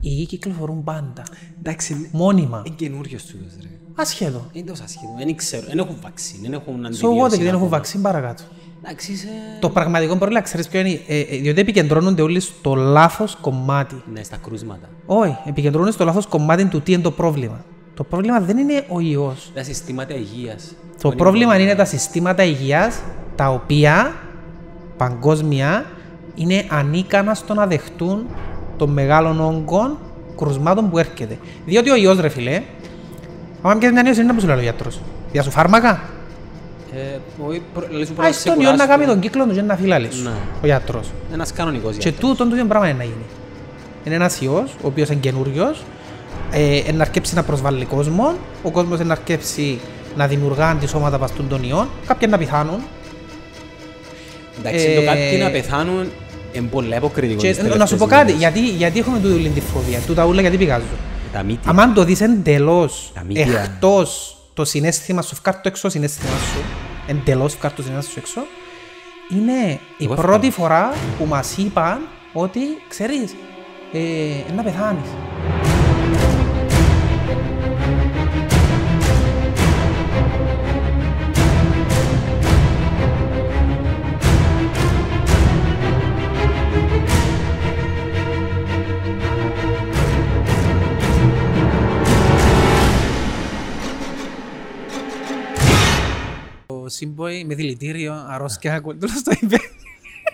Οι γη κυκλοφορούν πάντα. Εντάξει, μόνιμα. Είναι καινούριο του ρε. Ασχέδο. Είναι τόσο ασχέδο. Δεν ξέρω. Δεν έχουν βαξίν. Δεν έχουν αντιβιώσει. Σοβαρά, δεν έχουν βαξίν παρακάτω. Εντάξει, είσαι... Το πραγματικό πρόβλημα ξέρεις ποιο είναι. Διότι επικεντρώνονται όλοι στο λάθος κομμάτι. Ναι, στα κρούσματα. Όχι. Επικεντρώνονται στο λάθος κομμάτι του τι είναι το πρόβλημα. Το πρόβλημα δεν είναι ο ιός. Τα συστήματα υγείας. Το πρόβλημα είναι τα συστήματα υγείας τα οποία παγκόσμια είναι ανίκανα στο να δεχτούν των μεγάλων όγκων κρουσμάτων που έρχεται. Διότι ο ιός, ρε φίλε, άμα πιέζει μια νέωση, είναι που σου λέει ο γιατρός. Διά σου φάρμακα. Ας τον ιό να κάνει τον κύκλο του και να φυλάλει σου, ο γιατρός. Ένας κανονικός γιατρός. Και τούτον το ίδιο πράγμα είναι να γίνει. Είναι ένας ιός, ο οποίος είναι καινούριος, να αρκέψει να προσβάλλει κόσμο, ο κόσμος να αρκέψει να δημιουργά αντισώματα βαστούν των ιών, κάποιοι να πεθάνουν. Εντάξει, το κάποιοι να πεθάνουν είναι πολύ αποκριτικό. Να σου πω κάτι, γιατί έχουμε τούτο την φοβία, τούτα ούλα γιατί πηγάζω. Αν το δεις εντελώς, εκτός το συναίσθημα σου, φκάρ' το έξω συναίσθημα σου, εντελώς φκάρ' το συναίσθημα σου έξω, είναι η πρώτη φορά που μας είπαν ότι, ξέρεις, να πεθάνεις. Σύμποι με δηλητήριο, αρρώσκια, κοντρός το είπε.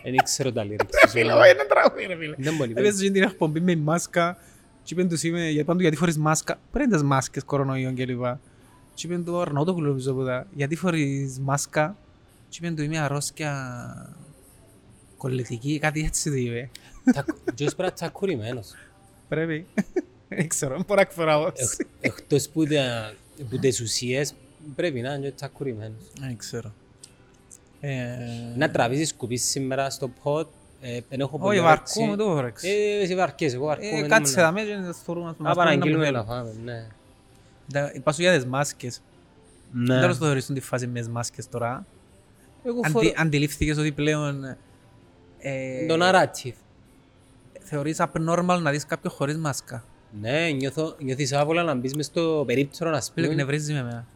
Δεν ξέρω τα lyrics. Φίλω, είναι τραγούδι ρε φίλε. Δεν μπορεί. Έπαιζε την εκπομπή με μάσκα και είπαν τους γιατί φορείς μάσκα. Πρέπει να τις μάσκες κορονοϊών κλπ. Και είπαν του Αρναούτογλου γιατί φορείς μάσκα και είπαν του είμαι αρρώσκια κολλητική, κάτι έτσι το είπε. Τους πρέπει να τσακουρημένος. Πρέπει. Δεν ξέρω, μπορώ να φοράω. Εκτός που τις ουσίες πρέπει να είναι τσακουρημένος. Δεν ξέρω. Να τραβήσεις σκουπίσεις σήμερα στο pod. Όχι, βαρκούμε το όρεξ. Εσύ βαρκέσαι, εγώ βαρκούμε. Κάτσε τα μέσα και να θεωρούμε. Απαναγγείλουμε να φάμε, ναι. Πάσου για τις μάσκες. Δεν θέλω να το θεωρήσουν τη φάση με τις μάσκες τώρα. Αντιλήφθηκες ότι πλέον... Το narrative. Θεωρείς abnormal να δεις κάποιον χωρίς μάσκα. Ναι, νιώθεις άβολα να μπεις μες στο περίπτερο να σπίλω και νευρίζεις με εμένα.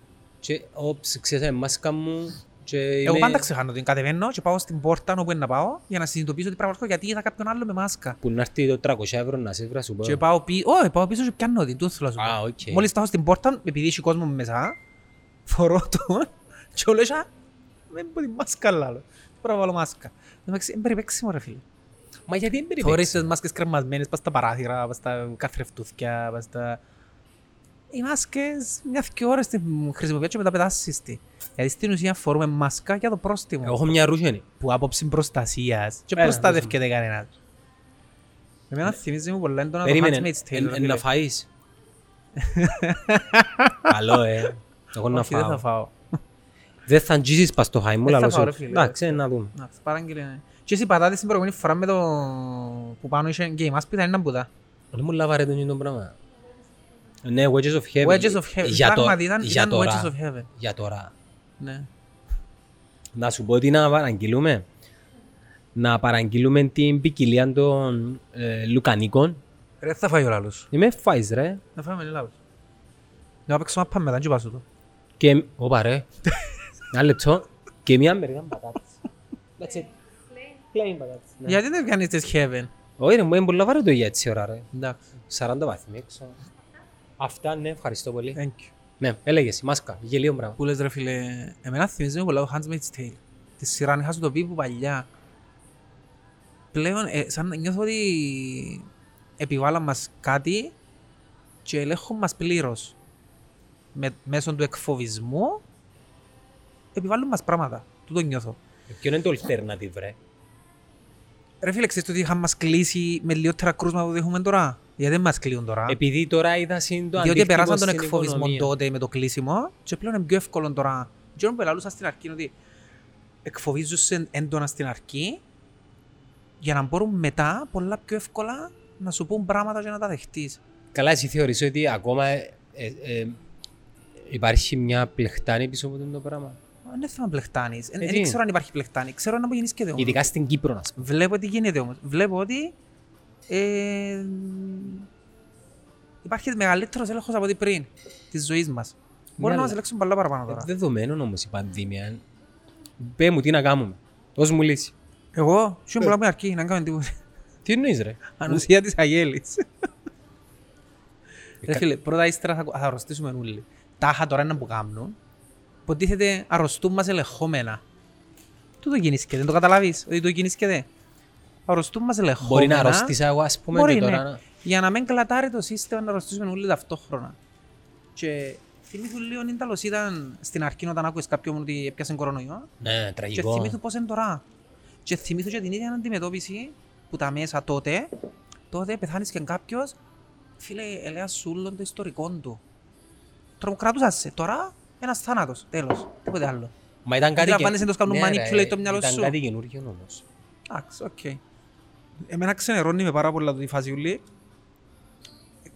Και όψε ξέχασα μάσκα μου και είμαι... Εγώ πάντα ξεχάνω την κατεβαίνω και πάω στην πόρτα όπου είναι να πάω για να συνειδητοποιήσω ότι πραγματικό γιατί είδα κάποιον άλλο με μάσκα. Που να έρθει το 300€ να σε βράσου πάω. Και πάω, πάω πίσω και πιάνω την, τούτο θέλω να σου πω. Okay. Μόλις στάω στην πόρτα, επειδή είσαι κόσμο μέσα, φορώ τον και όλο έτσι δεν πω την μάσκα άλλο. Μπορώ να βάλω μάσκα. Είναι περιπέξιμο ρε φίλε. Μα γιατί είναι περιπέξιμο. Φορείς τις μάσκες κρεμασμένες, πας στα παράθυρα, πας στα καθρεφτούθκια, πας στα... Οι μάσκες μια-δυο ώρες την χρησιμοποιώ και μετά πετάσεις τη. Γιατί στην ουσία φορούμε μάσκα για το πρόστιμο. Εγώ έχω μια ρούχενη. Που άποψη προστασίας και προστατεύκεται κανένας. Εμένα θυμίζει μου πολύ έντονα το Handmaid's Tale. Περίμενε, να φαΐς. Καλό εγώ να φάω. Όχι, δεν θα φάω. Δεν θα αγγίσεις παστοχάι μου, αλλά λόγω. Εντάξει, να δούμε. Και εσύ πατάτες την προηγούμενη φορά με το που πάνω είχε και η μάσπιτα είναι να μπουτά. Δεν μου λάβα ρε τον ίδιο πράγμα. Ναι, Wedges of Heaven. Wedges of Heaven. Ήταν Wedges of Heaven. Για τώρα. Ναι. Να σου πω ότι να παραγγείλουμε. Να παραγγείλουμε την ποικιλία των λουκανίκων. Ρε, θα φάει ο λάλος. Είμαι φάεις ρε. Να φάμε λάλος. Να παίξω μάπα μετά και πάσω το. Και... Ωπα ρε. Ένα λεπτό. Και μια μερικά πατάτες. That's it. Plain πατάτες. Γιατί δεν κάνεις τις Heaven. Όχι ρε, μου είναι πολλά βάρετο για έτσι ώρα ρε. Εντάξει. 40 βαθμοί έξω. Αυτά, ναι, ευχαριστώ πολύ. Thank you. Ναι, έλεγες, η μάσκα, γελίο μπράβο. Πού λες ρε φίλε, εμένα θυμίζει πολλά το Handmaid's Tale. Τη σειρά είχα σου το πει που παλιά. Πλέον, σαν νιώθω ότι επιβάλλαν μας κάτι και ελέγχουν μας πλήρως. Μέσω του εκφοβισμού, επιβάλλουν μας πράγματα. Τούτο νιώθω. Ποιο είναι το alternative, ρε. Ρε φίλε, ξέρεις ότι είχαν μας κλείσει με λιγότερα κρούσματα που δέχουμε τώρα. Γιατί δεν μας κλείουν τώρα. Επειδή τώρα είδα σύντομα. Διότι περάσαν τον εκφοβισμό τότε με το κλείσιμο, και πλέον είναι πιο εύκολο τώρα. Τζον πελαλούσα στην αρχή ότι εκφοβίζουν έντονα στην αρχή, για να μπορούν μετά πολλά πιο εύκολα να σου πούν πράγματα και να τα δεχτείς. Καλά, εσύ θεωρείς ότι ακόμα υπάρχει μια πλεχτάνη πίσω από το πράγμα. Δεν θέλω να πλεχτάνεις. Δεν ξέρω αν υπάρχει πλεχτάνη. Ξέρω αν απογεννήσκεται όμως. Ειδικά στην Κύπρο, βλέπω τι γίνεται όμως. Βλέπω ότι υπάρχει μεγαλύτερος έλεγχος από ό,τι πριν της ζωής μας. Μπορεί να μας ελέγξουν πολλά παραπάνω τώρα. Δεδομένων όμως η πανδημία. Πέ μου τι να κάνουμε. Δώσ' μου λύση. Εγώ, σου πολλά που είναι αρκεί, να κάνουμε τίποτα. Τι εννοείς ρε. Ανοσία της αγέλης. Ρε φίλε, πρώτα ύστερα θα αρρωστήσουμε όλοι. Τάχα τώρα είναι που κάνουν. Ποτίθεται αρρωστούν μας ελεγχόμενα. Του το κινήσκεται, δεν το καταλαβείς ότι το κινήσκεται. Αρρωστούν μας ελεγχόμενα. Μπορεί να αρρωστήσει εγώ ας πούμε. Μπορεί, ναι. Τώρα. Για να μην κλατάρει το σύστημα να αρρωστήσουμε όλοι ταυτόχρονα. Και θυμήθου λίγο Ίνταλος ήταν στην αρχή όταν άκουες κάποιον ότι έπιασε κορονοϊό. Ναι, τραγικό. Και θυμήθου πώς είναι τώρα. Και θυμήθου και την ίδια αντιμετώπιση που τα μέσα τότε, τότε πεθάνεις και κάποιος, φίλε, ελέα σου όλων το ιστορικό του. Τρομοκρατούσασαι. Τώρα ένας θάνατος. Τέλος. Τίποτε άλλο. Μα ήταν κάτι καινούργιο όμως. Εντάξει, οκ. Εμένα ξενερώνει με πάρα πολλά το φασιούλη.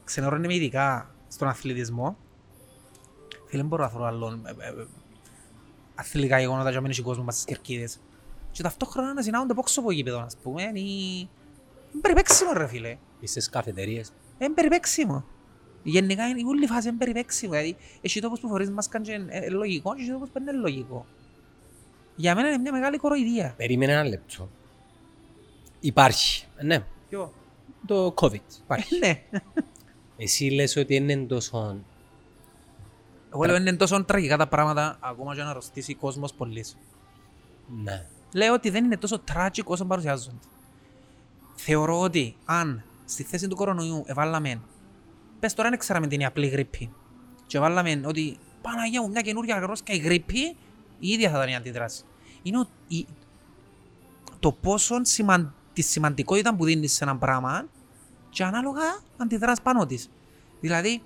Ξενερώνει με ειδικά στον αθλητισμό. Φίλε, δεν μπορώ να θέλω άλλον αθλητικά γεγονότα για να μένει ο κόσμος μας στις κερκίδες. Και ταυτόχρονα να συνάγονται πόξω από γήπεδο, ας πούμε. Είναι περιπέξιμο ρε φίλε. Είσαι στις καφετερίες. Είναι περιπέξιμο. Γενικά η όλη φάση είναι περιπέξιμο. Δηλαδή, εσύ τόπος που φορείς μάσκαν και είναι λογικό και εσύ τόπος που είναι λογικό. Για μένα είναι μια μεγάλη κοροϊδία. Περίμενε ένα λεπτό. Υπάρχει. Ναι. Ποιο? Το COVID. Υπάρχει. Ναι. Εσύ λες ότι είναι τόσο... Εγώ λέω είναι τόσο τραγικά τα πράγματα ακόμα και να αρρωστήσει κόσμος πολλής. Ναι. Λέω ότι δεν είναι τόσο τραγικό όσο παρουσιάζονται. Θεωρώ ότι αν στη θέση του κορονοϊού εβάλαμε, πες τώρα δεν ξέραμε την απλή γρήπη, και εβάλαμε ότι Παναγία μου μια καινούργια γρόσκα η γρήπη, η ίδια θα ήταν η αντίδραση. Είναι το πόσο τη σημαντικότητα που δίνεις σε ένα πράγμα και ανάλογα αντιδράς πάνω της. Δηλαδή,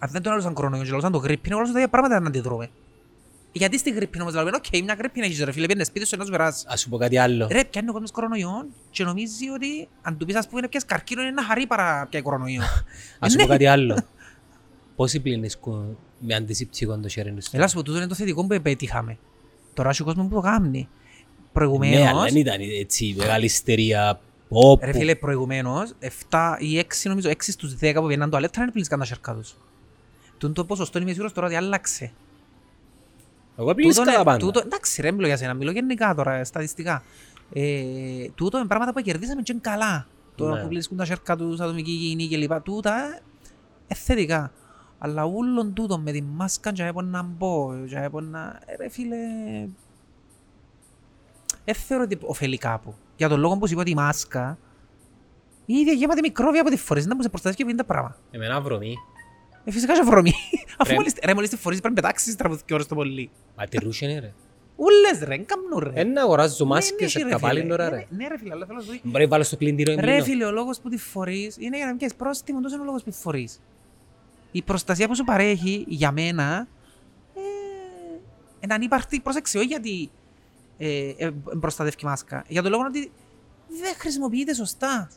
αν δεν τον έλωσαν κορονοϊό και έλωσαν το γρήπη, όλες τα πράγματα να αντιδρούμε. Γιατί στη γρήπη όμως λέμε, οκ, μια γρήπη να έχεις ρε φίλε, πιένε σπίτι σου να σου περάσει. Ας σου πω κάτι άλλο. Ρε, πιάνει ο κόσμος κορονοϊόν και νομίζει ότι αν του πεις ας πούμε πιες καρκίνο είναι ένα χαρί παρά πια κορονοϊό. Ας σου πω κάτι άλλο. Πόσοι πλήνες με αντισηπτικό το χέρι νους. Ελά, σου πω, τούτο είναι το θετικό που πετύχαμε. Τώρα έχει ο κόσμος που το κάνει. Προηγουμένως. Ναι, αλλά δεν ήταν έτσι μεγάλη ιστερία. Ρε φίλε, προηγουμένως, 7 ή 6 νομίζω, 6 στους 10 που βγαίναν τουαλέτα είναι πλήνες καν τα χέρια τους. Το ποσοστό είναι σίγουρος τώρα διάλλαξε. Εγώ πλήνεις κατά πάντα. Εντάξει ρε, μιλώ για σένα, μιλώ γενικά τώρα, στατιστικά. Τούτο με πράγματα που κερδίσαμε και είναι καλά. Τώρα που πλήσκουν τα σέρκα τους, ατομική υγιεινή κλπ. Τούτα, εθετικά. Αλλά όλον τούτο με τη μάσκα και έπον να μπω, και έπον να... Ρε φίλε... Θεωρώ ότι ωφελεί κάπου. Για τον λόγο που σου είπα τη μάσκα, η ίδια γέματη μικρόβια από τη φορές, δεν μπορούσε να προστατεύει και πίνει τα πράγματα. Εμένα βρωμεί. Φυσικά και βρωμεί. Αφού μόλις τη φορείς πρέπει να πετάξεις τραβούθηκε ώρες το πολύ. Μα τη ρούσια είναι ρε. Ούλες ρε, καμνού ρε. Ένα αγοράζω μάσκες σε καβάλινο ρε. Ναι ρε φίλε, αλλά θέλω να σου δείχνω. Μπορεί να βάλω στο κλίντυρο εμπλήνο. Ρε φίλε, ο λόγος που τη φορείς είναι για να μην πιάσεις πρόστιμο, τόσο είναι ο λόγος που τη φορείς. Η προστασία που σου παρέχει για μένα είναι ανύπαρκτη, προσέξε, όχι γιατί προστατεύει η μάσκα. Για τον λόγο ότι δεν χρησιμοποιείται σωστά.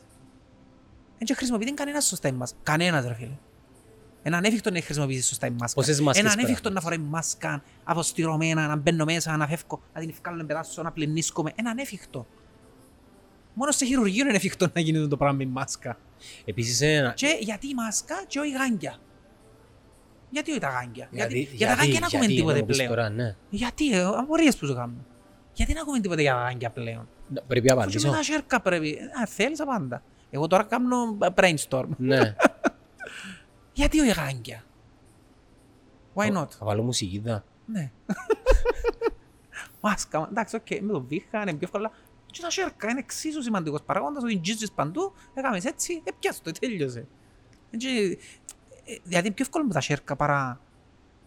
Δεν χρησιμοποιείται κανένας σωστά η μάσκα. Κανένας ρε φίλε. Είναι ανέφικτο να χρησιμοποιήσεις σωστά η μάσκα. Είναι ανέφικτο να φοράει μάσκα, αποστηρωμένα, να μπαίνω μέσα, να φεύγω, να την ευκάλλω, να πετάσω, να πλενίσκομαι. Είναι ανέφικτο. Μόνο σε χειρουργείο είναι εφικτό να γίνεται το πράγμα με μάσκα. Επίσης ένα... Και γιατί η μάσκα και όχι γάγκια. Γιατί όχι τα γάγκια. Για τα γάγκια δεν ακούμε τίποτε πλέον. Ναι. Γιατί, απορίες που σου κάνουν. Γιατί δεν ακούμε τίποτε για τα γάγκια πλέον. Πρέπει να απαντήσω. Με τα σέρκα πρέπει. Θέλεις απάντα. Εγώ τώρα κάνω brainstorm. Ναι. Γιατί ο γάγκια. Why not. Θα βάλω μουσικίδα. Ναι. Μάσκα, εντάξει, οκ, με το βήχα, είναι πιο εύκολα. Και τα σέρκα είναι εξίσου σημαντικός παράγοντας, ότι γιτζεις παντού, έκαμες έτσι, έπιαστο, τέλειωσε. Δηλαδή είναι πιο εύκολο με τα σέρκα παρά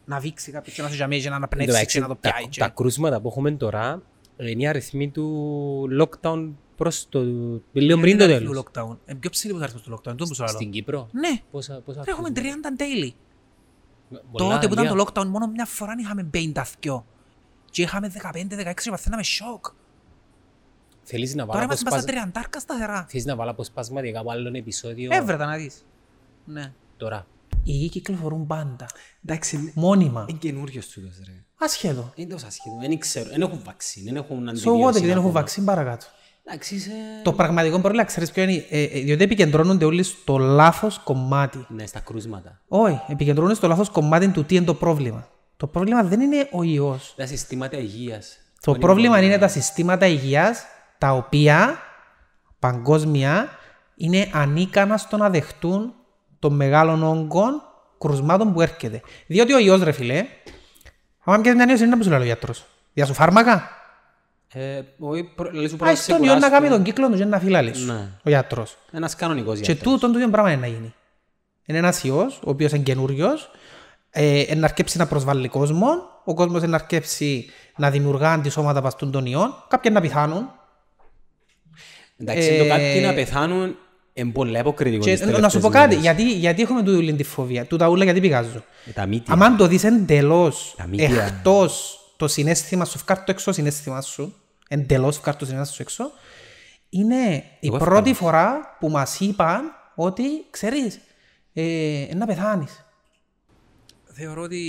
να βήξει κάποιος και να σε γαμίζει και να αναπνεύσει και να το πιάει. Τα κρούσματα που έχουμε τώρα είναι οι αριθμοί του lockdown προς το... Λέω πριν το τέλος. Είναι πιο ψηλή που θα έρθει στο lockdown. Στην Κύπρο. Ναι. Έχουμε 30 daily. Τότε που ήταν το lockdown μόνο μια φορά είχαμε 52. Και είχαμε 15-16 και παθαίναμε σοκ. Τώρα είμαστε στα 30 σταθερά. Θέλεις να βάλω αποσπασματικά από άλλον επεισόδιο. Έβρετα να δεις. Ναι. Τώρα. Οι κυκλοφορούν πάντα. Εντάξει, μόνιμα. Είναι καινούργιος τούτος ρε. Ασχέτω. Είναι τόσο ασχέτω. Δεν έχουν βαξίν. Δεν έχουν αντιβιώσει. Το πραγματικό πρόβλημα, ξέρεις ποιο είναι, διότι επικεντρώνονται όλοι στο λάθος κομμάτι. Ναι, στα κρούσματα. Όχι, επικεντρώνονται στο λάθος κομμάτι του τι είναι το πρόβλημα. Το πρόβλημα δεν είναι ο ιός. Τα συστήματα υγείας. Το πρόβλημα είναι τα συστήματα υγείας, τα οποία παγκόσμια είναι ανίκανα στο να δεχτούν των μεγάλων όγκων κρουσμάτων που έρχεται. Διότι ο ιός, ρε φιλέ, άμα πιέζει μια νέα είναι να πεις, λέει ο γιατρός. Διά σου φάρμακα. Ας τον ιό να κάνει τον κύκλο του και να φυλάλεις ο γιατρός. Ένας κανονικός γιατρός. Και τούτο το πράγμα είναι να γίνει. Είναι ένας ιός, ο οποίος είναι καινούριος, να αρκέψει να προσβάλλει κόσμο, ο κόσμος να αρκέψει να δημιουργά αντισώματα βαστούν των ιών, κάποιοι να πεθάνουν. Εντάξει, το κάποιοι να πεθάνουν είναι πολλά υποκριτικό. Να σου πω κάτι, γιατί έχουμε τούτη τη φοβία, τούτα ούλα γιατί πηγάζω. Αν το δεις εντελώς, εκτός το συναίσθημα σου, φκάρ το έξω συναίσθημα σου, εντελώς φκάρ το συναίσθημα σου έξω, είναι η πρώτη φορά που μας είπαν ότι, ξέρεις, να πεθάνεις. Θεωρώ ότι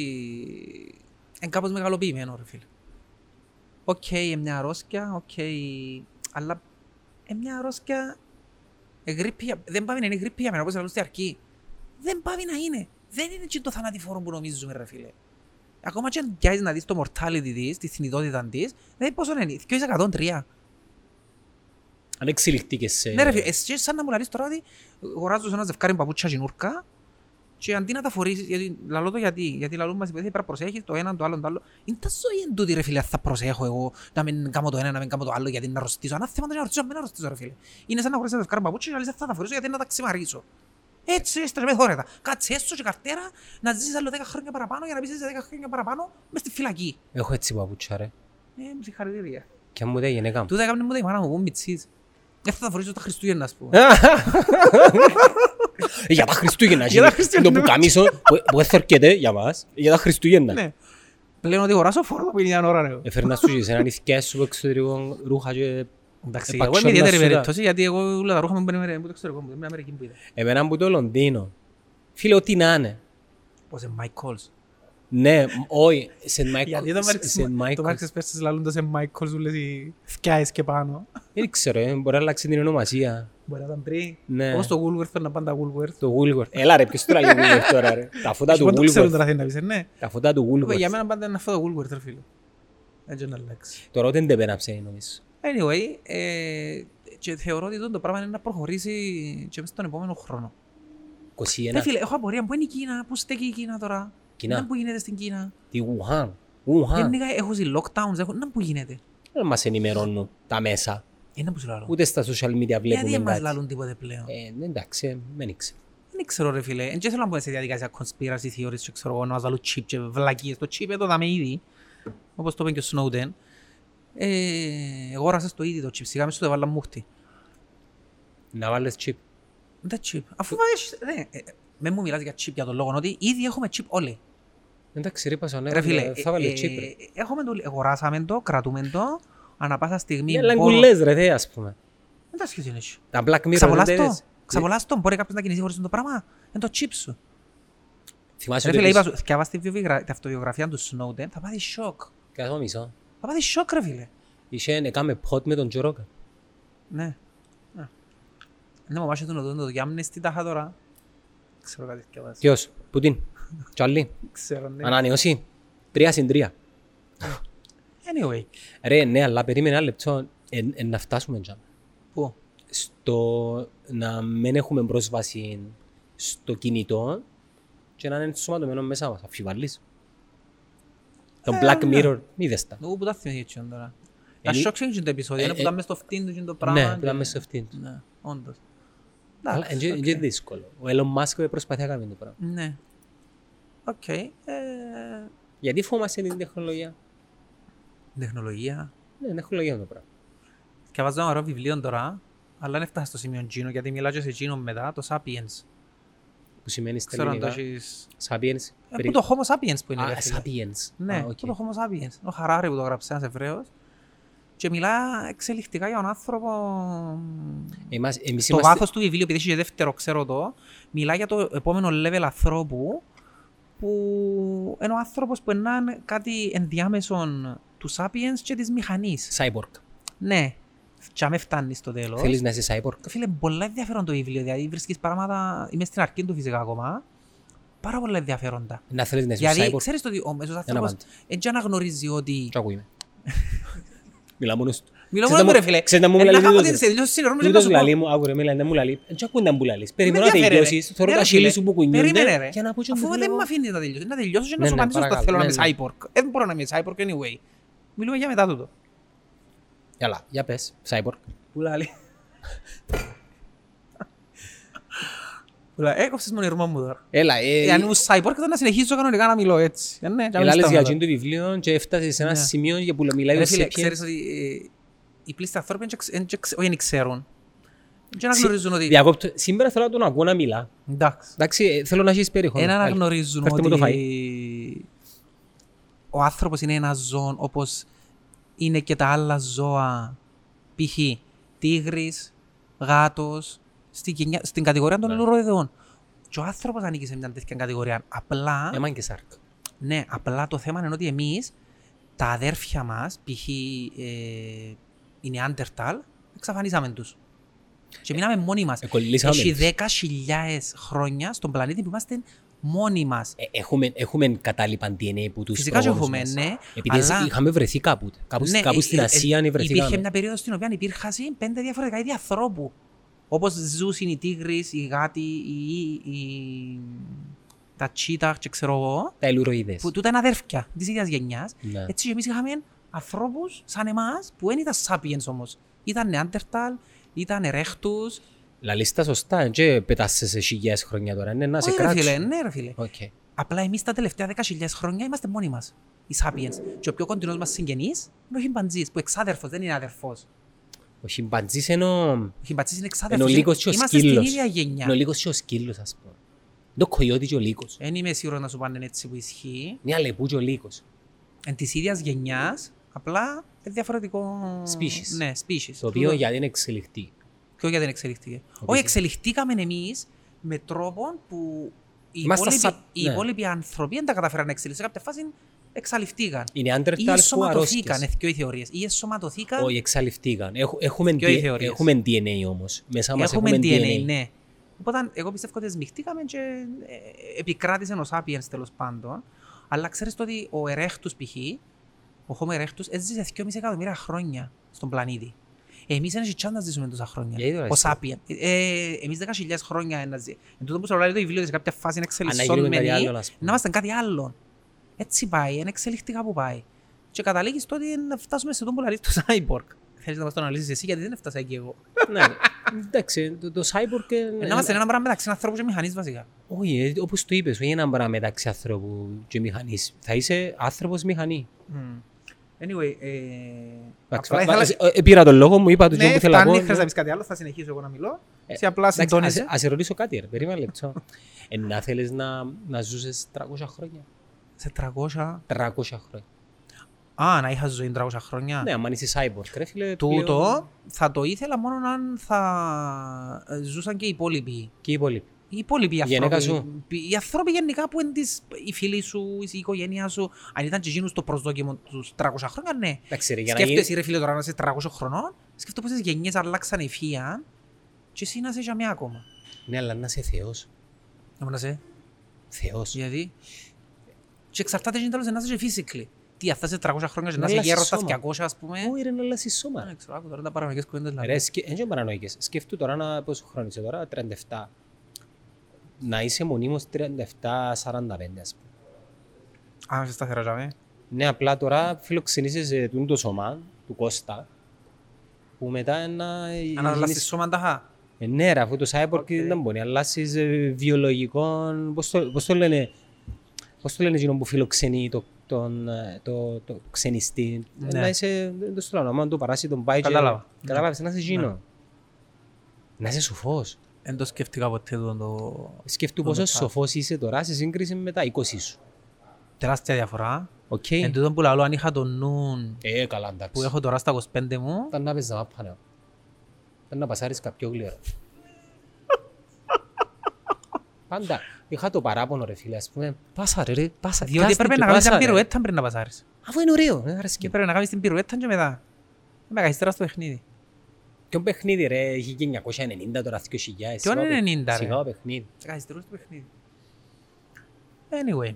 είναι κάπως μεγαλοποιημένο, ρε φίλε. Οκ, είναι μια αρρώσκια, οκ, αλλά είναι μια αρρώσκια γρήπια. Δεν πάει να είναι γρήπια, όπως λαλούν στη αρχή. Δεν πάει να είναι. Δεν είναι και το θανατηφόρο που νομίζουμε, ρε φίλε. Ακόμα και αν πιάσεις να δεις το mortality της, τη θνητότητα της, δηλαδή πόσο είναι, 203. Αν εξελιχθεί και σε... Ναι ρε φίλε, εσύ σαν να μου λαλείς τώρα ότι γοράζω σε ένα ζευκάρι παπούτσια γινουρκά, και αντί να τα φορήσεις, λαλώ το γιατί λαλούν μας υπηρεσία, πρέπει να προσέχεις το έναν, το άλλον, το άλλο. Είναι τα ζωή εν τούτη ρε φίλε, θα προσέχω εγώ να μην κάνω το ένα, να μην κάνω το άλλο, γιατί να αρρωστήσω. Ανάθεμα να αρρωστήσω, μην αρρωστήσω ρε φίλε. Είναι σαν να χωρίσεις τα ζευκάρι παπούτσια και λαλείς θα τα φορήσω γιατί να τα ξεμαρίσω. Έτσι έστρεμε θόρετα. Κάτσε έστω και καρτέρα να ζήσεις άλλο 10 χρόνια παραπάνω για να πεις 10 χρόνια παραπάνω μες στη φυλακή. Έχω έτσι παπούτσια ρε. Με συγχαρητήρια. Κι αν μου τα γενέκα μου. Τούτα έκαμε μου τα η μάνα μου, μητσής. Δεν θα τα φορήσω τα Χριστούγεννα ας πούμε. Για τα Χριστούγεννα. Το που καμίσω που έθορκεται για μας. Για τα Χριστούγεννα. Πλέον ότι χωράσω φόρμα που είναι μια ώρα ρε. Εφέρνας τους σε έναν ηθικιάσου εξωτερικό ρούχα και... Εντάξει, εγώ είμαι ιδιαίτερη περίπτωση, γιατί εγώ όλα τα ρούχα μου παίρνει που το ξέρω εγώ, είμαι μια Αμερική που είδα. Εμένα μου το Λονδίνο. Φίλε, ό,τι να είναι. Πώς είναι Μάικολς. Ναι, όχι, σε Μάικολς. Το Μάρξες πέστες λαλούντας σε Μάικολς, ούλες οι θκιάες και πάνω. Δεν ξέρω, μπορεί να αλλάξει την ονομασία. Μπορεί να ήταν πριν. Όπως το Woolworth, φέρναν πάντα Woolworth. Το Woolworth. Έλα ρε, ποιος τώρα λέει Woolworth τώρα ρε. Τα φώτα του Woolworth. Anyway, και θεωρώ ότι το πράγμα είναι να προχωρήσει και μέσα στον επόμενο χρόνο. 21. Ρε φίλε, έχω απορία, πού είναι η Κίνα, πού στέκει η Κίνα τώρα. Κίνα. Να πού γίνεται στην Κίνα. Τη Wuhan. Έχω ζει lockdowns, να πού γίνεται. Δεν μας ενημερώνουν τα μέσα. Να πού σου λαλούν. Ούτε στα social media βλέπουμε κάτι. Γιατί δεν μας λαλούν τίποτε πλέον. Εντάξει, δεν ήξερα. Δεν ξέρω ρε φίλε, δεν θέλω να πω σε διαδικασία conspiracy theories και ξέρω εγώ να μας λαλούν chip και βλακίες. Το chip εδώ δάμε ήδη, όπως το είπε και ο Snowden. Εγώ όρασες το ίδιο το chip, σιγά μες το βάλα μούχτη. Να βάλεις chip. Δεν chip. Αφού βάζεις... Μεν μου μιλάς για chip για τον λόγο ότι ήδη έχουμε chip όλοι. Εντάξει ρε Πασονέ, θα βάλεις chip ρε. Εγώ όρασαμε το, κρατούμε το, ανά πάσα στιγμή... Είναι λαγκουλές ρε δε ας πούμε. Δεν τα σχέση είναι εσύ. Τα Black Mirror δεν είναι. Ξαπολάς το, μπορεί κάποιος να κινηθεί χωρίς το πράγμα. Είναι το chip σου. Ρε φίλε είπα σου, θυκιάβας την αυτοβιογραφία του Snowden, θα πάθεις σοκ. Θα πάθεις σοκ ρε φίλε. Είχε να κάνουμε ποτ με τον Τζορόκα. Ναι. Ναι μου βάζει τον οδόν το διάμνεστη τάχα τώρα. Ξέρω κάτι και βάζει. Ποιος, Πουτίν, Τσάλι, ανανεώσει, 3-3. Anyway. Ρε ναι, αλλά περίμενε ένα λεπτό να φτάσουμε τζάμε. Πού? Στο να μην έχουμε πρόσβαση στο κινητό και να είναι ενσωματωμένο μέσα μας. Αφιβάλλεις. Το Black Mirror, είδες τα. Εγώ που τα θυμήθηκα έτσι τώρα. Τα σοκ είναι τα επεισόδια, είναι που τα μες στο φτύν του και το πράγμα. Ναι, που τα μες στο φτύν του. Ναι, όντως. Αλλά είναι δύσκολο. Ο Elon Musk προσπαθεί να κάνει το πράγμα. Ναι. Οκ. Γιατί φοβάσαι την τεχνολογία. Τεχνολογία. Ναι, τεχνολογία είναι το πράγμα. Διαβάζω ένα ωραίο βιβλίο τώρα, αλλά δεν έφτασα στο σημείο Τζίνο, γιατί μιλάω και σε Τζίνο μετά, το Sapiens. Που σημαίνει στα ελληνικά, Sapiens. Πού το Homo sapiens που είναι. Α, Sapiens. Ναι, πού το Homo sapiens. Ο Χαράρι που το γράψε, ένας Εβραίος. Και μιλά εξελιχτικά για τον άνθρωπο. Το βάθος του βιβλίου, επειδή είχε δεύτερο, ξέρω το, μιλά για το επόμενο level ανθρώπου, που είναι ο άνθρωπος που είναι κάτι ενδιάμεσον του Sapiens και της μηχανής. Cyborg. Ναι. και με φτάνει στο τέλος. Θέλεις να είσαι cyborg. Φίλε, πολλά ενδιαφέρον το βιβλίο, δηλαδή βρίσκεις πράγματα, είμαι στην αρχή του φυσικά ακόμα, πάρα πολλά ενδιαφέροντα. Να θέλεις να είσαι cyborg. Δηλαδή, ξέρεις ότι ο μέσος άνθρωπος έτσι αναγνωρίζει ότι... Κι ακούγουμε. Μιλά μόνος του. Μιλά μόνος μου ρε φίλε. Ξέρεις να μου μιλάει λίγο τέτοιο. Να μου λαλεί, έτσι ακούει να μου λαλείς. Περιμένω να τελειώσεις, θέλω τα χείλη σου που κουνιούνται. Αφού δεν με αφήνεις να τελειώσεις, να τελειώσεις και να σου απαντήσω στο θέλω να είμαι cyborg. Δεν μπορώ να είμαι cyborg anyway. Μιλούμε για μετά τούτο. Καλά, για πες, cyborg. Πουλάλη. Έκοψες τον ερμό μου τώρα. Έλα, αν ήμουν cyborg ήταν να συνεχίσω κανονικά να μιλώ έτσι. Έλα, λες για εκείνο το βιβλίο και έφτασες σε ένα σημείο για που μιλάει για σεπιέν. Ξέρεις ότι οι πλήστοι ανθρώποι δεν ξέρουν. Δεν αναγνωρίζουν ότι... Διακόπτω, σήμερα θέλω να τον ακούω να μιλά. Εντάξει, θέλω να έχεις περιεχόμενο. Δεν αναγνωρίζουν ότι ο άνθρωπος είναι ένα ζώο όπως είναι και τα άλλα ζώα. Π.χ. τίγρης, γάτος, στην κατηγορία των ελουροειδεών. Και ο άνθρωπος ανήκει σε μια τέτοια κατηγορία. Απλά. Εμάν και σάρκ. Ναι, απλά το θέμα είναι ότι εμείς, τα αδέρφια μας, π.χ. οι Νεάντερθαλ, εξαφανίσαμε τους. Και μείναμε μόνοι μας. Έχει 10.000 χρόνια στον πλανήτη που είμαστε. Μόνοι μας. Έχουμε κατάλοιπαν DNA που τους προγόνους μας. Ναι, επειδή αλλά... είχαμε βρεθεί κάποτε. Κάπου στην Ασία βρεθήκαμε. Υπήρχε μια περίοδο στην οποία υπήρχαν 5 διαφορετικά είδη ανθρώπου. Όπως ζούσαν οι τίγρεις, οι γάτοι, τα τσίτα και ξέρω εγώ. Τα ελουροειδές. Που τούτα είναι αδέρφια της ίδιας γενιάς. Ναι. Έτσι και εμείς είχαμε ανθρώπους σαν εμάς που δεν ήταν sapiens όμως. Ήταν Νεάντερθαλ, ήταν ερέκτους. Λαλείς τα σωστά, και πετάσαι σε χιλιάδες χρόνια τώρα, είναι να σε κράτσουν. Ναι ρε φίλε, okay. Απλά εμείς τα τελευταία 10.000 χρόνια είμαστε μόνοι μας, οι sapiens. Και ο πιο κοντινός μας συγγενής είναι ο χιμπαντζής, που εξάδερφος, δεν είναι αδερφός. Ο χιμπαντζής είναι ο λύκος και ο σκύλος. Είμαστε στην ίδια γενιά. Είναι ο λύκος και ο σκύλος, ας πούμε. Είναι ο κοϊότη και ο λύκος. Δεν είμαι σίγουρος να σου πάνε έτσι που ισχύει. Είναι αλεπού και ο λύκος. Εν της ίδιας γενιάς, απλά διαφορετικό species. Ναι, species. Το οποίο γιατί είναι εξελιχτή. Και όχι γιατί εξελιχθήκε. Όχι, εξελιχθήκαμε εμείς με τρόπο που οι υπόλοιποι άνθρωποι δεν τα καταφέραν να εξελιχθούν. Σε κάποια φάση εξαλειφθήκαν. Είναι άντερτα εσωματωθήκαν, εθικοί θεωρίες. Ή εσωματωθήκαν. Όχι, εξαλειφθήκαν. Έχουμε DNA όμως. Μέσα μας έχουμε DNA. Ναι. Οπότε εγώ πιστεύω ότι σμιχτήκαμε και επικράτησε ο Σάπιενς τέλος πάντων. Αλλά ξέρεις ότι ο Ερέκτους π.χ., ο Homo erectus, έζησε 2,5 εκατομμύρια χρόνια στον πλανήτη. Εμείς δεν έχουμε να ζήσουμε τόσα χρόνια, ως Σάπιεν. Εμείς 10.000 χρόνια να ζήσουμε. Εν τούτο που σας λέει το βιβλίο, σε κάποια φάση είναι εξελισσόμενοι, να είμαστε κάτι άλλο. Έτσι πάει, είναι εξελιχτή κάπου πάει. Και καταλήγεις τότε να φτάσουμε σε τον πουλαρί του Cyborg. Θέλεις να μας το αναλύσεις εσύ, γιατί δεν έφτασα εκεί εγώ. Ναι, εντάξει, το Cyborg... Να είμαστε ένα πράγμα μεταξύ ανθρώπου και μηχανής βασικά. Όχι, όπως το είπες, είναι ένα πράγμα μεταξύ ανθρώπου και μηχανής. Θα είσαι άνθρωπος μηχανή. Anyway, πήρα τον λόγο μου, είπα του Γιώργου που θέλω να πω. Ναι, φτάνει, χρειάζεται να πεις κάτι άλλο, θα συνεχίσω εγώ να μιλώ. Σε απλά συντώνεσαι. Ας σε ρωτήσω κάτι, ρε, περίμενε λεπτό. Να θέλεις να ζούσες 300 χρόνια. Σε 300 χρόνια. Α, να είχα ζωή 300 χρόνια. Ναι, αν είσαι cyborg, ρε φίλε. Τούτο θα το ήθελα μόνο αν θα ζούσαν και οι υπόλοιποι. Και οι υπόλοιποι. Οι υπόλοιποι οι άνθρωποι γενικά που είναι οι φίλοι σου, η οικογένειά σου, αν ήταν και γίνουν στο προσδόκιμο τους 300 χρόνια, ναι. Σκέφτεσαι ρε φίλε τώρα να είσαι 300 χρονών, σκέφτομαι πόσες γενιές αλλάξαν η φύα και εσύ να είσαι για μία ακόμα. Ναι, αλλά να είσαι θεός. Να είσαι θεός. Γιατί. Και εξαρτάται και τέλος να είσαι physically. Τι, αυτά σε 300 χρόνια και να είσαι γέρος στα 200, ας πούμε. Όχι ρε, να αλλάσεις σώμα. Δεν ξέρω, άκου τώρα τα παρανοϊκές κουβέντες. Είναι και παρανοϊκές. Σκεφτού τώρα πόσο χρόνο είσαι τώρα, 37. Να είσαι μονίμως 37-45, ας πούμε. Α, είσαι σταθερά ζάμε. Ναι, απλά τώρα φιλοξενήσεις το σώμα του Κώστα, που μετά να... Αν αλλάσεις σώμα τάχα. Ναι ρε, αφού το Cyborg δεν μπορεί, αλλάσεις βιολογικών... Πώς το λένε εκείνο που φιλοξενεί το ξενιστή. Να είσαι, δεν το στρώνω, άμα το παράσει τον πάει και... Καταλάβεις, να είσαι εκείνο. Να είσαι σοφός. Εν το σκέφτηκα ποτέ το... Σκεφτού πόσο σοφός είσαι τώρα σε σύγκριση με τα 20 σου. Τεράστια διαφορά. Okay. Εν τούτον που λαλώ, αν είχα τον νου καλά, που έχω τώρα στα 25 μου... Ήταν να πες να πάνε. Ήταν να πασάρεις κάποιο γλυόρα. Πάντα. Είχα το παράπονο ρε φίλε, ας πούμε. Πάσαρε ρε, πάσαρε. Διότι πρέπει να κάνεις την πυρουέτα πριν να πασάρεις. Αφού είναι ωραίο. Πρέπει να κάνεις την πυρουέτα και μετά. Με καθυστερά στο παιχνίδι. Ποιον παιχνίδι ρε, έχει και 990 τώρα, 2000. Ποιον είναι 90 ρε. Σιγά παιχνίδι. Κάζεις τρούς το παιχνίδι. Anyway.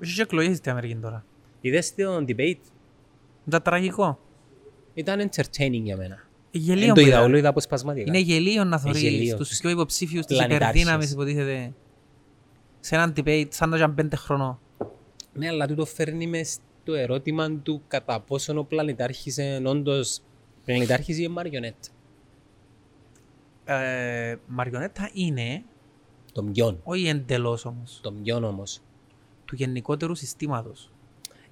Ίσως και εκλογές την Αμερική τώρα. Είδες τον debate. Ήταν τραγικό. Ήταν entertaining για μένα. Εν το είδα όλο, είδα αποσπασματικά. Είναι γελίο να θωρείς τους πιο υποψήφιους της υπερδύναμης υποτίθεται. Σε έναν debate σαν να ήταν 5 χρονών. Ναι, αλλά τούτο φέρνει μες το ερώτημα του κατά πόσον ο πλανητάρχης όντως. Πλανητάρχης ή μαριονέτα. Μαριονέτα είναι. Τον ποιον. Όχι εντελώς όμως. Τον ποιον όμως. Του γενικότερου συστήματος.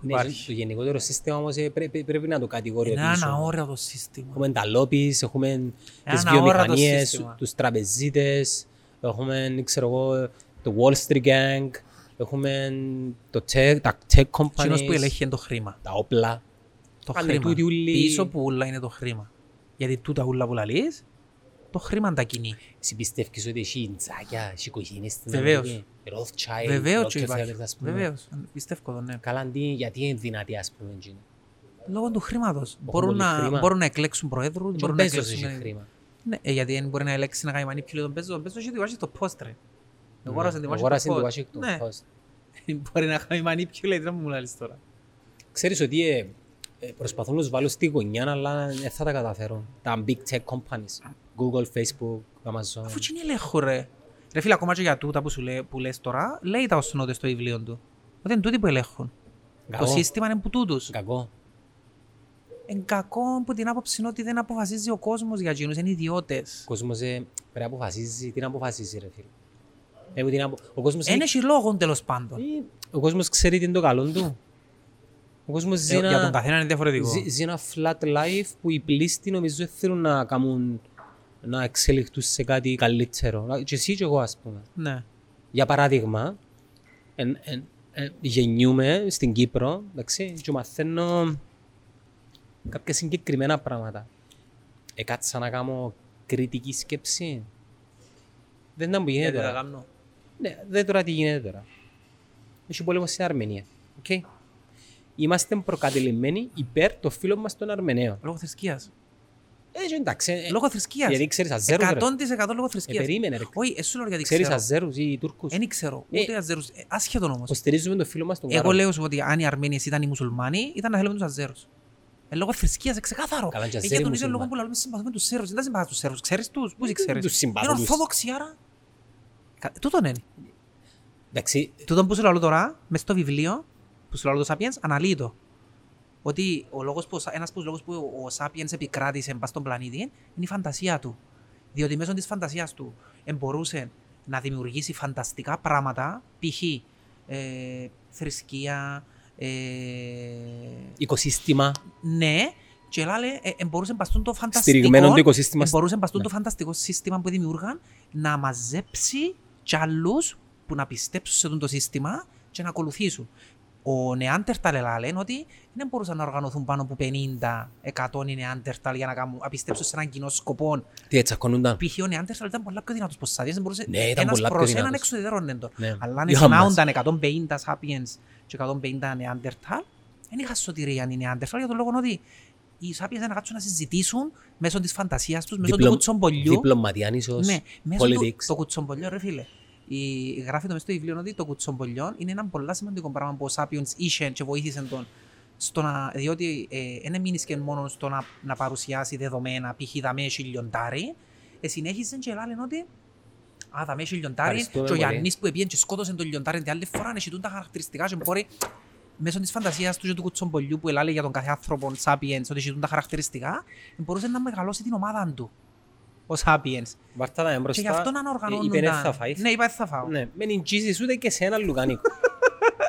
Ναι, το γενικότερο σύστημα όμως πρέπει να το κατηγοριοποιήσουμε. Είναι αόρατο σύστημα. Έχουμε τα λόπις, έχουμε τις βιομηχανίες, τους τραπεζίτες, έχουμε το Wall Street Gang, έχουμε τα tech companies. Εκείνος που ελέγχει είναι το χρήμα. Τα όπλα. Το χρήμα. Πίσω που όλα είναι το χρήμα. Γιατί τούτα όλα που λαλείς, το χρήμα τα κινεί. Εσύ πιστεύεις ότι έχει τζάκια, έχει οικογένειες στην Αμερική. Rothschild, βεβαίως υπάρχει. Βεβαίως, πιστεύω το ναι. Καλά, γιατί είναι δυνατή ας πούμε. Λόγω του χρήματος. Μπορούν να εκλέξουν προέδρου. Και ο Μπέζος έχει χρήμα. Ναι, γιατί δεν μπορεί να ελέξει να κάνει μανίπιλο τον Μπέζο. Ο Μπέζος έχει διβάσει το post ρε. Εγώρασε το post. Μπορεί να κάνει μανίπιλο, γιατί να μου λαλείς τώρα. Ξέρεις ότι προσπαθούν να τους βάλω στη γωνιά, αλλά δεν θα τα καταφέρουν. Τα big tech companies. Google, Facebook, Amazon. Αφού τι είναι ελέγχο ρε. Ρε φίλε, ακόμα και για τούτα που λες τώρα, λέει τα οσνότες στο βιβλίο του. Ότι είναι τούτοι που ελέγχουν. Κακό. Το σύστημα είναι που τούτους. Κακό. Είναι κακό που την άποψη είναι ότι δεν αποφασίζει ο κόσμος για εκείνους, είναι ιδιώτες. Ο κόσμος πρέπει να αποφασίζει. Τι να αποφασίζει ρε φίλε. Ο κόσμος είναι λόγων τέλος πάντων. Ο κόσμος ξέρει τι είναι το καλό του. Ο κόσμος ζει για τον καθένα είναι διαφορετικό. Ζει ένα flat life που οι πλήστοι νομίζω θέλουν να κάνουν. Να εξελιχθούν σε κάτι καλύτερο. Και εσύ και εγώ, ας πούμε. Ναι. Για παράδειγμα, γεννιούμαι στην Κύπρο, εντάξει, και μαθαίνω κάποια συγκεκριμένα πράγματα. Κάτσα να κάνω κριτική σκέψη. Δεν θα μου γίνεται τώρα. Ναι, δεν τώρα τι γίνεται τώρα. Έχει πόλεμο στην Αρμενία. Okay. Είμαστε προκατελημένοι υπέρ των φίλων μας των Αρμεναίων. Λόγω θρησκείας. Λόγω θρησκείας. Γιατί ξέρεις Αζέρους. 100% λόγω θρησκείας. Περίμενε ρε. Όχι, εσύ λέω γιατί ξέρω. Ξέρεις Αζέρους ή Τούρκους. Δεν ξέρω. Ούτε Αζέρους. Άσχετον όμως. Υποστηρίζουμε τον φίλο μας τον Γάλλο. Εγώ λέω ότι αν οι Αρμένιες ήταν οι μουσουλμάνοι, ήταν να θέλουμε τους Αζέρους. Λόγω θρησκείας, ξεκάθαρο. Καλά, και για τον ίδιο λόγο που λέμε συμπαθούμε τους Σέρους. Δεν συμπαθούμε τους Σέρους. Ξέρεις τους. Πού ξέρεις. Τους συμπαθούμε. Είναι ορθόδοξοι άρα. Τούτον είναι. Εντάξει. Τούτον που σου λέω τώρα, μες στο βιβλίο που σου λέω το Sapiens, αναλύει το. Ότι ένας από τους λόγους που ο Σάπιενς επικράτησε μπας στον πλανήτη είναι η φαντασία του. Διότι μέσω της φαντασίας του μπορούσε να δημιουργήσει φανταστικά πράγματα, π.χ. Θρησκεία, οικοσύστημα. Ναι, και λάλε, μπορούσε μπαστούν το φανταστικό σύστημα που δημιούργαν να μαζέψει κι άλλους που να πιστέψουν σε το σύστημα και να ακολουθήσουν. Ο Νεάντερθαλ λένε ότι δεν μπορούσαν να οργανωθούν πάνω από 50-100 οι Νεάντερθαλ για να απιστέψουν σε έναν κοινό σκοπό. Τι έτσι ακονούνταν. Π.χ. ο Νεάντερθαλ ήταν πολλά πιο δυνατός πως Σάπιενς. Ναι, ήταν πολλά πιο δυνατός. Ένας εξουδερώνε το. Ναι. Αλλά αν συνάουνταν 150 Σάπιενς και 150 Νεάντερθαλ, δεν είχα σωτηρία οι Νεάντερθαλ για τον λόγο ότι οι Σάπιενς δεν κάτσουν να συζητήσουν μέσω της φαντασίας τους, μέσω του κουτσομπολιού. Διπλωματιάν ίσως, πολιτικς. Το κουτσομπολιό ρε φίλε. Γράφει το μες στο βιβλίο ότι το κουτσομπολιό είναι ένα πολύ σημαντικό πράγμα που ο Σάπιονς είχε και βοήθησε τον διότι δεν μείνησε μόνο στο να παρουσιάσει δεδομένα π.χ. δαμέσι λιοντάρι, συνέχισε και λένε ότι δαμέσι λιοντάρι και ο Γιάννης που έπιεν και σκότωσε τον λιοντάρι την άλλη φορά να χειτούν τα χαρακτηριστικά και μπορεί μέσω της φαντασίας του και του κουτσομπολιού που έλεγε για τον κάθε άνθρωπο Σάπιενς ότι χειτούν τα χαρακτηριστικά μπορούσε να μεγαλώσει την ομάδα του. Ο Σάπιενς. Και γι' αυτό να οργανώνουν τα... Ναι, είπα θα φάω. Ναι, μην εγγίζεις ούτε και σε ένα λουγανίκο.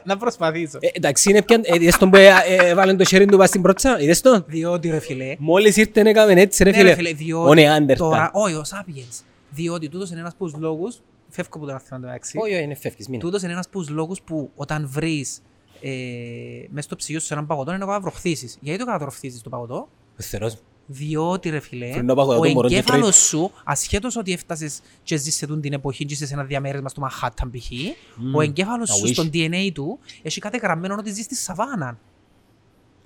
Να προσπαθήσω. Εντάξει, είναι πια... Είδες τον που έβαλε το χέρι του πάνω στην πρότσα, είδες τον. Διότι ρε φιλέ... Μόλις ήρθε να έκαμε έτσι ρε φιλέ. Ο Νεάντερθαλ. Όχι, ο Σάπιενς. Διότι τούτος είναι ένας από τους λόγους... Φεύγω που τον άθελα το μεταξύ. Όχι, είναι φεύγεις, μείνε. Τούτος είναι ένας από τους λόγους που όταν βρεις μες στο ψυγείο σου σε έναν παγωτό είναι να καταβροχθήσεις. Γιατί το καταβροχθήσεις το παγωτό? Διότι ρε φιλέ, ο εγκέφαλος σου, ασχέτως ότι έφτασες και ζεις την εποχή και σε ένα διαμέρισμα στο Μαχάταν π.χ. Ο εγκέφαλος σου στον DNA του έχει κατεγραμμένο ότι ζεις στη Σαβάνα.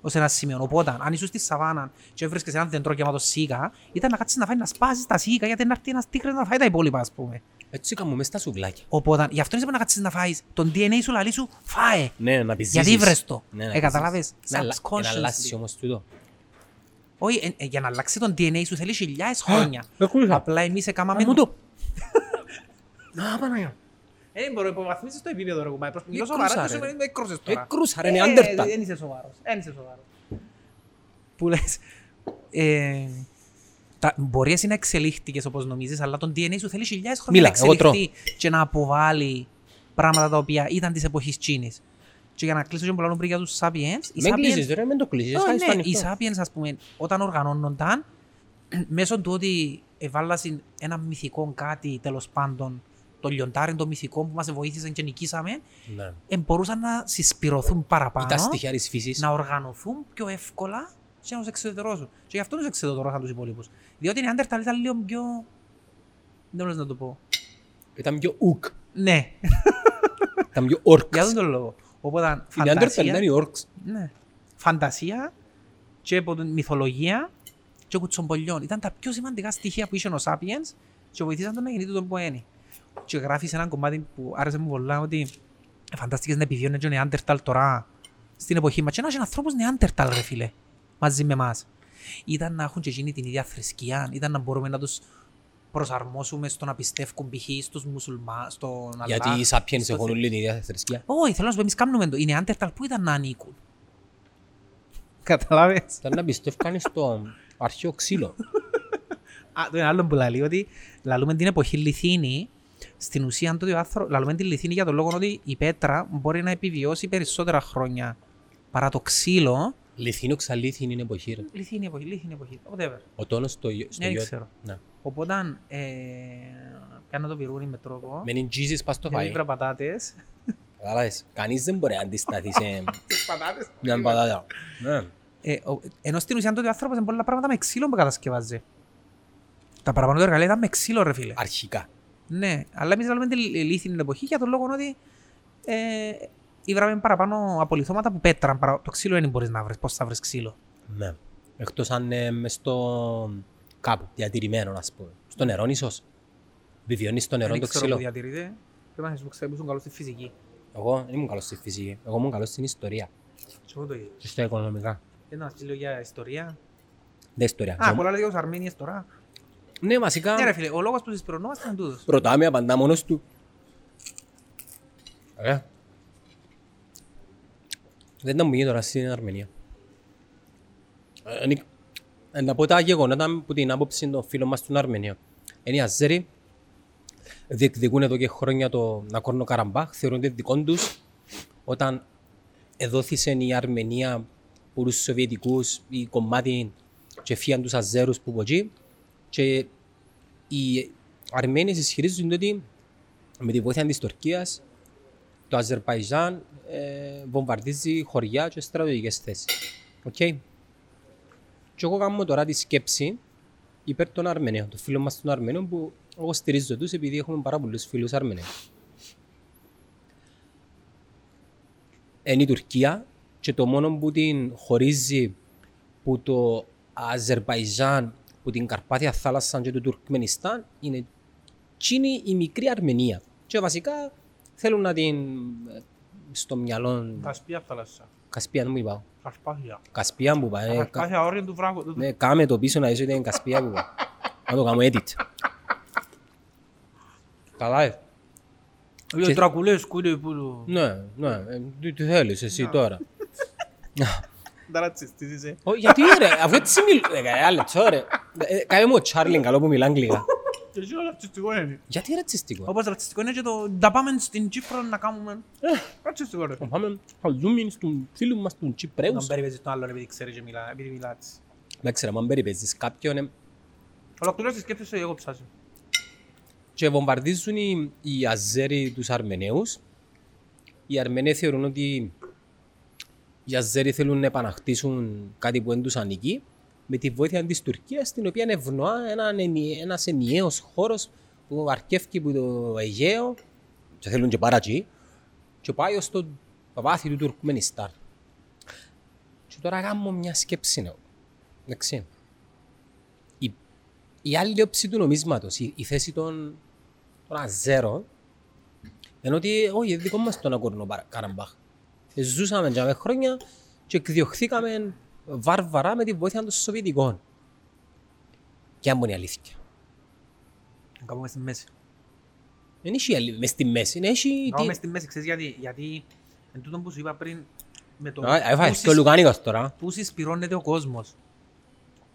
ως ένα σημείο. Οπότε, αν ήσουν στη σαβάνα και έβρισκες έναν δέντρο γεμάτο σίκα, ήταν να κάτσεις να φάει να σπάσεις τα σίκα, γιατί να έρθει ένας τίγρης να φάει τα υπόλοιπα, ας πούμε. Έτσι κάνουμε μέσα στα σουβλάκια. Οπότε, γι' αυτό είσαι να κάτσεις να φάεις τον DNA σου, λαλί σου, φάε. Ναι, να πιζήσεις. Γιατί βρες το. Ναι, καταλάβες. Όχι, για να αλλάξει τον DNA σου θέλει χιλιάδες χρόνια. Απλά εμείς έκαναμε... Να, Παναγιά. Μπορώ να υποβαθμίσεις το επίπεδο, ρε κουμπάι. Μιλώ σοβαρά και σου φαίνεται ότι έκρουσες τώρα. Έκρουσα, ρε Νεάντερθαλ. Δεν είσαι σοβαρός. Που λες... Μπορεί εσύ να εξελίχθηκες όπως νομίζεις, αλλά τον DNA σου θέλει χιλιάδες χρόνια να εξελιχθεί και να αποβάλει πράγματα τα οποία ήταν της εποχής Τσίνης. Και για να κλείσω και πολλαλούν πριν για τους Sapiens... Μην κλείσεις τώρα, μην το κλείσεις. Οι Sapiens, ας πούμε, όταν οργανώνονταν, μέσω του ότι εβάλλασαν ένα μυθικό κάτι, τέλος πάντων, το λιοντάρι, το μυθικό που μας βοήθησαν και νικήσαμε, μπορούσαν να συσπυρωθούν παραπάνω, να οργανωθούν πιο εύκολα και να τους εξεδωτερώσουν. Και γι' αυτό τους εξεδωτερώσαν τους υπόλοιπους. Διότι οι Neanderthal ήταν λίγο πιο... δεν μπορείς να το πω. Ήταν πιο ουκ. Ναι. Ήταν πιο ορκς. Για αυτόν τον λόγο. Οπότε φαντασία και μυθολογία και κουτσομπολιών. Ήταν τα πιο σημαντικά στοιχεία που είχε ο Sapiens και βοηθήσαν τον να γεννήτου τον ποένη. Και γράφεις ένα κομμάτι που άρεσε μου πολλά, ότι φαντάστηκες να επιβιώνει και ο Νεάντερθαλ τώρα στην εποχή μας. Και ένας ανθρώπους Νεάντερθαλ, ρε φίλε, μαζί με εμάς. Ήταν να έχουν και εκείνη την ίδια θρησκεία, ήταν να μπορούμε να τους προσαρμόσουμε στο να πιστεύουν π.χ. στους μουσουλμάνους, στον Αλλάχ. Γιατί οι Sapiens έχουν όλη την ίδια θρησκεία. Όχι, θέλω να σου πω, εμείς κάνουμε το. Οι Νεάντερθαλ που ήταν να ανήκουν. Καταλάβες. Ήταν να πιστεύκανε στο αρχαίο ξύλο. Το είναι άλλο που λέει, ότι λαλούμε την εποχή λιθίνη. Στην ουσία, τότε ο άνθρωπος, λαλούμε την λιθίνη για τον λόγο ότι η πέτρα μπορεί να επιβιώσει περισσότερα χρόνια παρά το ξύλο. Λιθίνο ξαλίθινη είναι εποχή. Λιθίνη εποχή, λιθίνη εποχή. Whatever. Ο τόνος στο γιο. Οπότε, κάνω το πυρούνι με τρόπο. Μένει τζίζεις πας το φάει. Μένει πατάτες. Κατάλαβες, κανείς δεν μπορεί να αντισταθεί σε μια πατάτα. Ενώ στην ουσία τότε ο άνθρωπος είναι πολλά πράγματα με ξύλο που κατασκευάζει. Τα παραπάνω του εργαλεία ήταν με ξύλο, ρε φίλε. Αρχικά. Ναι, αλλά εμείς βάλουμε τη λίθινη εποχή για τον λόγο ότι ήβραμε παραπάνω απολυθώματα που πέτραν. Το ξύλο δεν μπορείς να βρεις. Πώς θα βρεις ξύλο. Ναι. Εκτός αν μες στο κάπου διατηρημένο, ας πούμε. Στο νερό, ίσως. Βιβιώνεις στο νερό το ξύλο. Δεν ξέρω που διατηρείται. Πρέπει να σας ήμουν καλός στη φυσική. Εγώ δεν ήμουν καλός στη φυσική. Εγώ ήμουν καλός στην ιστορία. Και στα οικονομικά. Ένα στήλιο για ιστορία. Δεν ιστορία. Πολλά λέγια ως Αρμένιες τώρα. Ναι, βασικά. Ναι, ρε φίλε, ο λόγος που συσπυρωνόμαστε είναι τούτος. Ρωτάμε, απαντά μόνος του. Δεν θα μου γίνει τώρα στην Αρμενία. Να πω τα γεγονότα που την άποψη των φίλων μας στην Αρμενία. Είναι οι Αζέροι, διεκδικούν εδώ και χρόνια το Ναγκόρνο-Καραμπάχ, θεωρούνται δικών τους. Όταν εδόθησαν η Αρμενία από τους Σοβιετικούς, οι κομμάτι και φύγαν τους Αζέρους που ποτζεί, και οι Αρμένοι ισχυρίζονται ότι με τη βοήθεια της Τουρκίας το Αζερμπαϊζάν βομβαρδίζει χωριά και στρατιωτικές θέσεις. Okay. Και εγώ κάνω τώρα τη σκέψη υπέρ των Αρμένων, των φίλων μας των Αρμένων, που εγώ στηρίζω τους επειδή έχουμε πάρα πολλούς φίλους Αρμένους. Είναι η Τουρκία και το μόνο που την χωρίζει που το Αζερμπαϊζάν που την Καρπάθια θάλασσα και του Τουρκμενιστάν είναι Τσίνη η μικρή Αρμενία. Και βασικά θέλουν να την στο μυαλό... Κασπία θάλασσα. Κασπία μου είπα. Κασπάθια. Κασπία μου είπα. Κασπάθια όρια του βράχου. Ναι, κάμε το πίσω να είσαι ότι είναι Κασπία μου είπα. Να το κάνω edit. Καλά έτσι. Οι τρακουλές κούνε που... Ναι, ναι. Τι θέλεις εσύ τώρα. Γιατί ρε, αφού έτσι μιλούν, κάνε μου ο Τσάρλιν καλό που μιλά αγγλικά. Γιατί ρατσιστικό. Όπως ρατσιστικό είναι και το να πάμε στην Κύπρο να κάνουμε. Ρατσιστικό ρε. Θα ζούμε στον φίλο μας τον Κύπρεους. Αν περιπέζεις τον άλλον επειδή ξέρεις και μιλά έτσι. Δεν ξέρω, αν περιπέζεις κάποιον... Ολοκληρώσεις σκέψεις σου, εγώ ψάζω. Και βομβαρδίζουν οι Αζέροι τους Αρμεναίους. Οι Αρμεναίοι θεωρούν ότι οι Αζέροι θέλουν να επαναχτίσουν κάτι που δεν τους ανήκει με τη βοήθεια της Τουρκίας, την οποία ευνοά ένας ενιαίος χώρος που αρκεύει από το Αιγαίο και θέλουν και παρατζή και πάει ως το βάθη του Τουρκμενιστάν. Και τώρα κάνω μια σκέψη να. Εντάξει. Η άλλη όψη του νομίσματος, η θέση των αζέρων, είναι ότι όχι, δικό μας το Ναγκόρνο-Καραμπάχ. Ζούσαμε για χρόνια και εκδιωχθήκαμε βάρβαρα με τη βοήθεια των Σοβιετικών. Και αν μπορεί αλήθεια. Αν κάπου μες στη μέση. Δεν έχει μες στη μέση. Όχι μες στη μέση, ξέρεις γιατί εν τούτο που σου είπα πριν, με το που συσπυρώνεται ο κόσμος.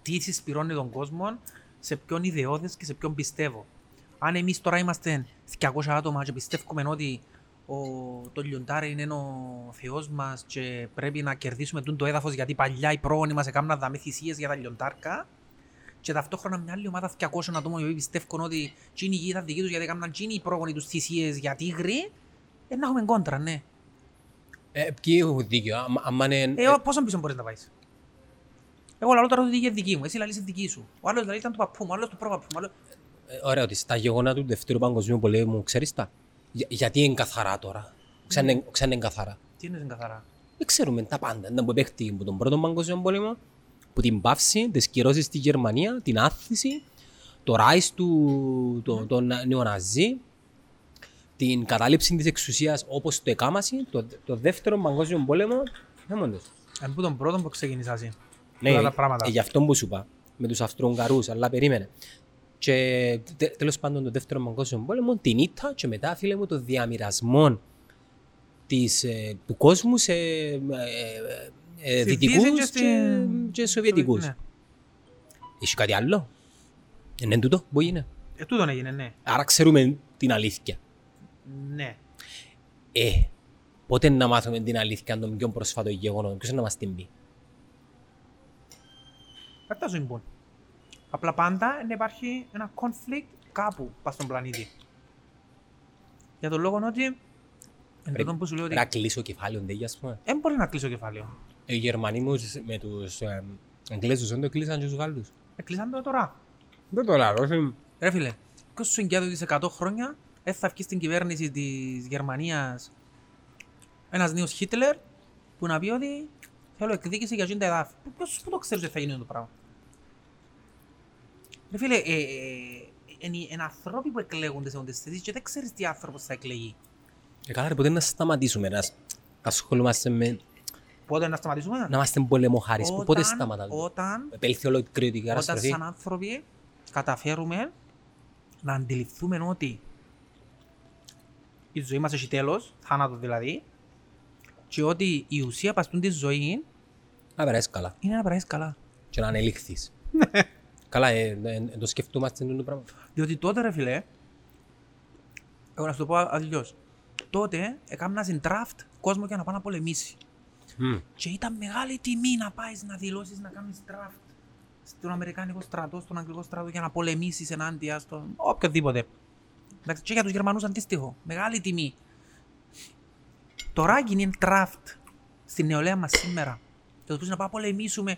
Τι συσπυρώνει τον κόσμο, σε ποιον ιδεώδες και σε ποιον πιστεύω. Αν εμείς τώρα είμαστε 200 άτομα και πιστεύουμε ότι το λιοντάρι είναι ο θεός μας και πρέπει να κερδίσουμε το έδαφος γιατί παλιά οι πρόγονοι μας έκαναν δαμέ θυσίες για τα λιοντάρκα και ταυτόχρονα μια άλλη ομάδα 200 άτομα που πιστεύουν ότι η γη ήταν δική τους γιατί έκαναν οι πρόγονοι τους θυσίες για τίγρη, να έχουμε κόντρα, ναι. Ποιοι έχουν δίκιο, άμα είναι... Πόσο πίσω μπορείς να πάεις. Εγώ λαλώ τώρα ότι είναι δική μου, εσύ λαλείς δική σου. Ο άλλος λαλείς ήταν του παππού μου, ο άλλος του προπαππού μου. Ωραία, ότι στα γεγονότα του Δεύτερου Παγκοσμίου Πολέμου, ξέρεις τα. Γιατί είναι καθαρά τώρα. Ξανά είναι καθαρά. Τι είναι καθαρά. Δεν ξέρουμε τα πάντα. Ήταν που παίχτηκε από τον Πρώτο Παγκοσμίου Πολέμο, που την πάυση, τις κυρώσεις στη Γερμανία, την άθληση, το ράις των νεοναζί, την κατάληψη της εξουσίας όπως το εκάμασε, το Δεύτερο Παγκόσμιο Πόλεμο. Αν που τον πρώτο που ξεκινήσασαι. Ναι, γι' αυτό που σου είπα, με τους Αυστρο-Ουγγαρούς, αλλά περίμενε. Και τέλος πάντων το Δεύτερο Παγκόσμιο Πόλεμο, την ήττα και μετά, φίλε μου, το διαμοιρασμό του κόσμου σε δυτικούς και σοβιετικούς. Ναι. Έχει κάτι άλλο. Είναι τούτο που έγινε. Τούτον έγινε, ναι. Άρα ξέρουμε την αλήθεια. Ναι. Πότε να μάθουμε την αλήθεια αν το πιο πρόσφατο γεγονό, ποιος να μας την πει. Αυτά σου λοιπόν. Απλά πάντα να υπάρχει ένα conflict κάπου πας στον πλανήτη. Για τον λόγο ότι... Πρέπει να κλείσω κεφάλαιο, ντε, ας πούμε. Δεν μπορεί να κλείσω κεφάλαιο. Οι Γερμανοί με τους Αγγλέζους δεν το κλείσαν και τους Γάλλους. Κλείσαν το τώρα. Δεν το λάρω. Ρε φίλε, 29% χρόνια θα βγει στην κυβέρνηση της Γερμανίας ένας νέος Χίτλερ που να πει ότι θέλω εκδίκηση για γίνοντα εδάφη. Ποιος που το ξέρεις ότι θα γίνει το πράγμα. Ρε φίλε, είναι ανθρώποι που εκλέγονται σε όντες θέσεις και δεν ξέρεις τι άνθρωπος θα εκλεγεί. Καλά ρε, ποτέ να σταματήσουμε να ασχολούμαστε με... Πότε να σταματήσουμε? Να είμαστε πολεμοχάριστοι. Πότε σταματάμε. Όταν σαν άνθρωποι καταφέρουμε να αντιληφθούμε ότι η ζωή μας έχει τέλος, θάνατο δηλαδή, και ότι η ουσία παστούν τη ζωή να περάσεις καλά. Είναι να περάσεις καλά. Και να ανελήχθεις. Καλά, το σκεφτούμαστε το πράγμα. Διότι τότε ρε φίλε, εγώ να σου το πω αλλιώς, τότε έκανα draft κόσμο για να πάει να πολεμήσει. Και ήταν μεγάλη τιμή να πάει να δηλώσεις να κάνεις draft στον Αμερικάνικο στρατό, στον Αγγλικό στρατό για να πολεμήσεις ενάντια στον οποιοδήποτε. Και για τους Γερμανούς αντίστοιχο. Μεγάλη τιμή. Τώρα γίνει draft στην νεολαία μας σήμερα. Και τους πεις να πάμε να πολεμήσουμε.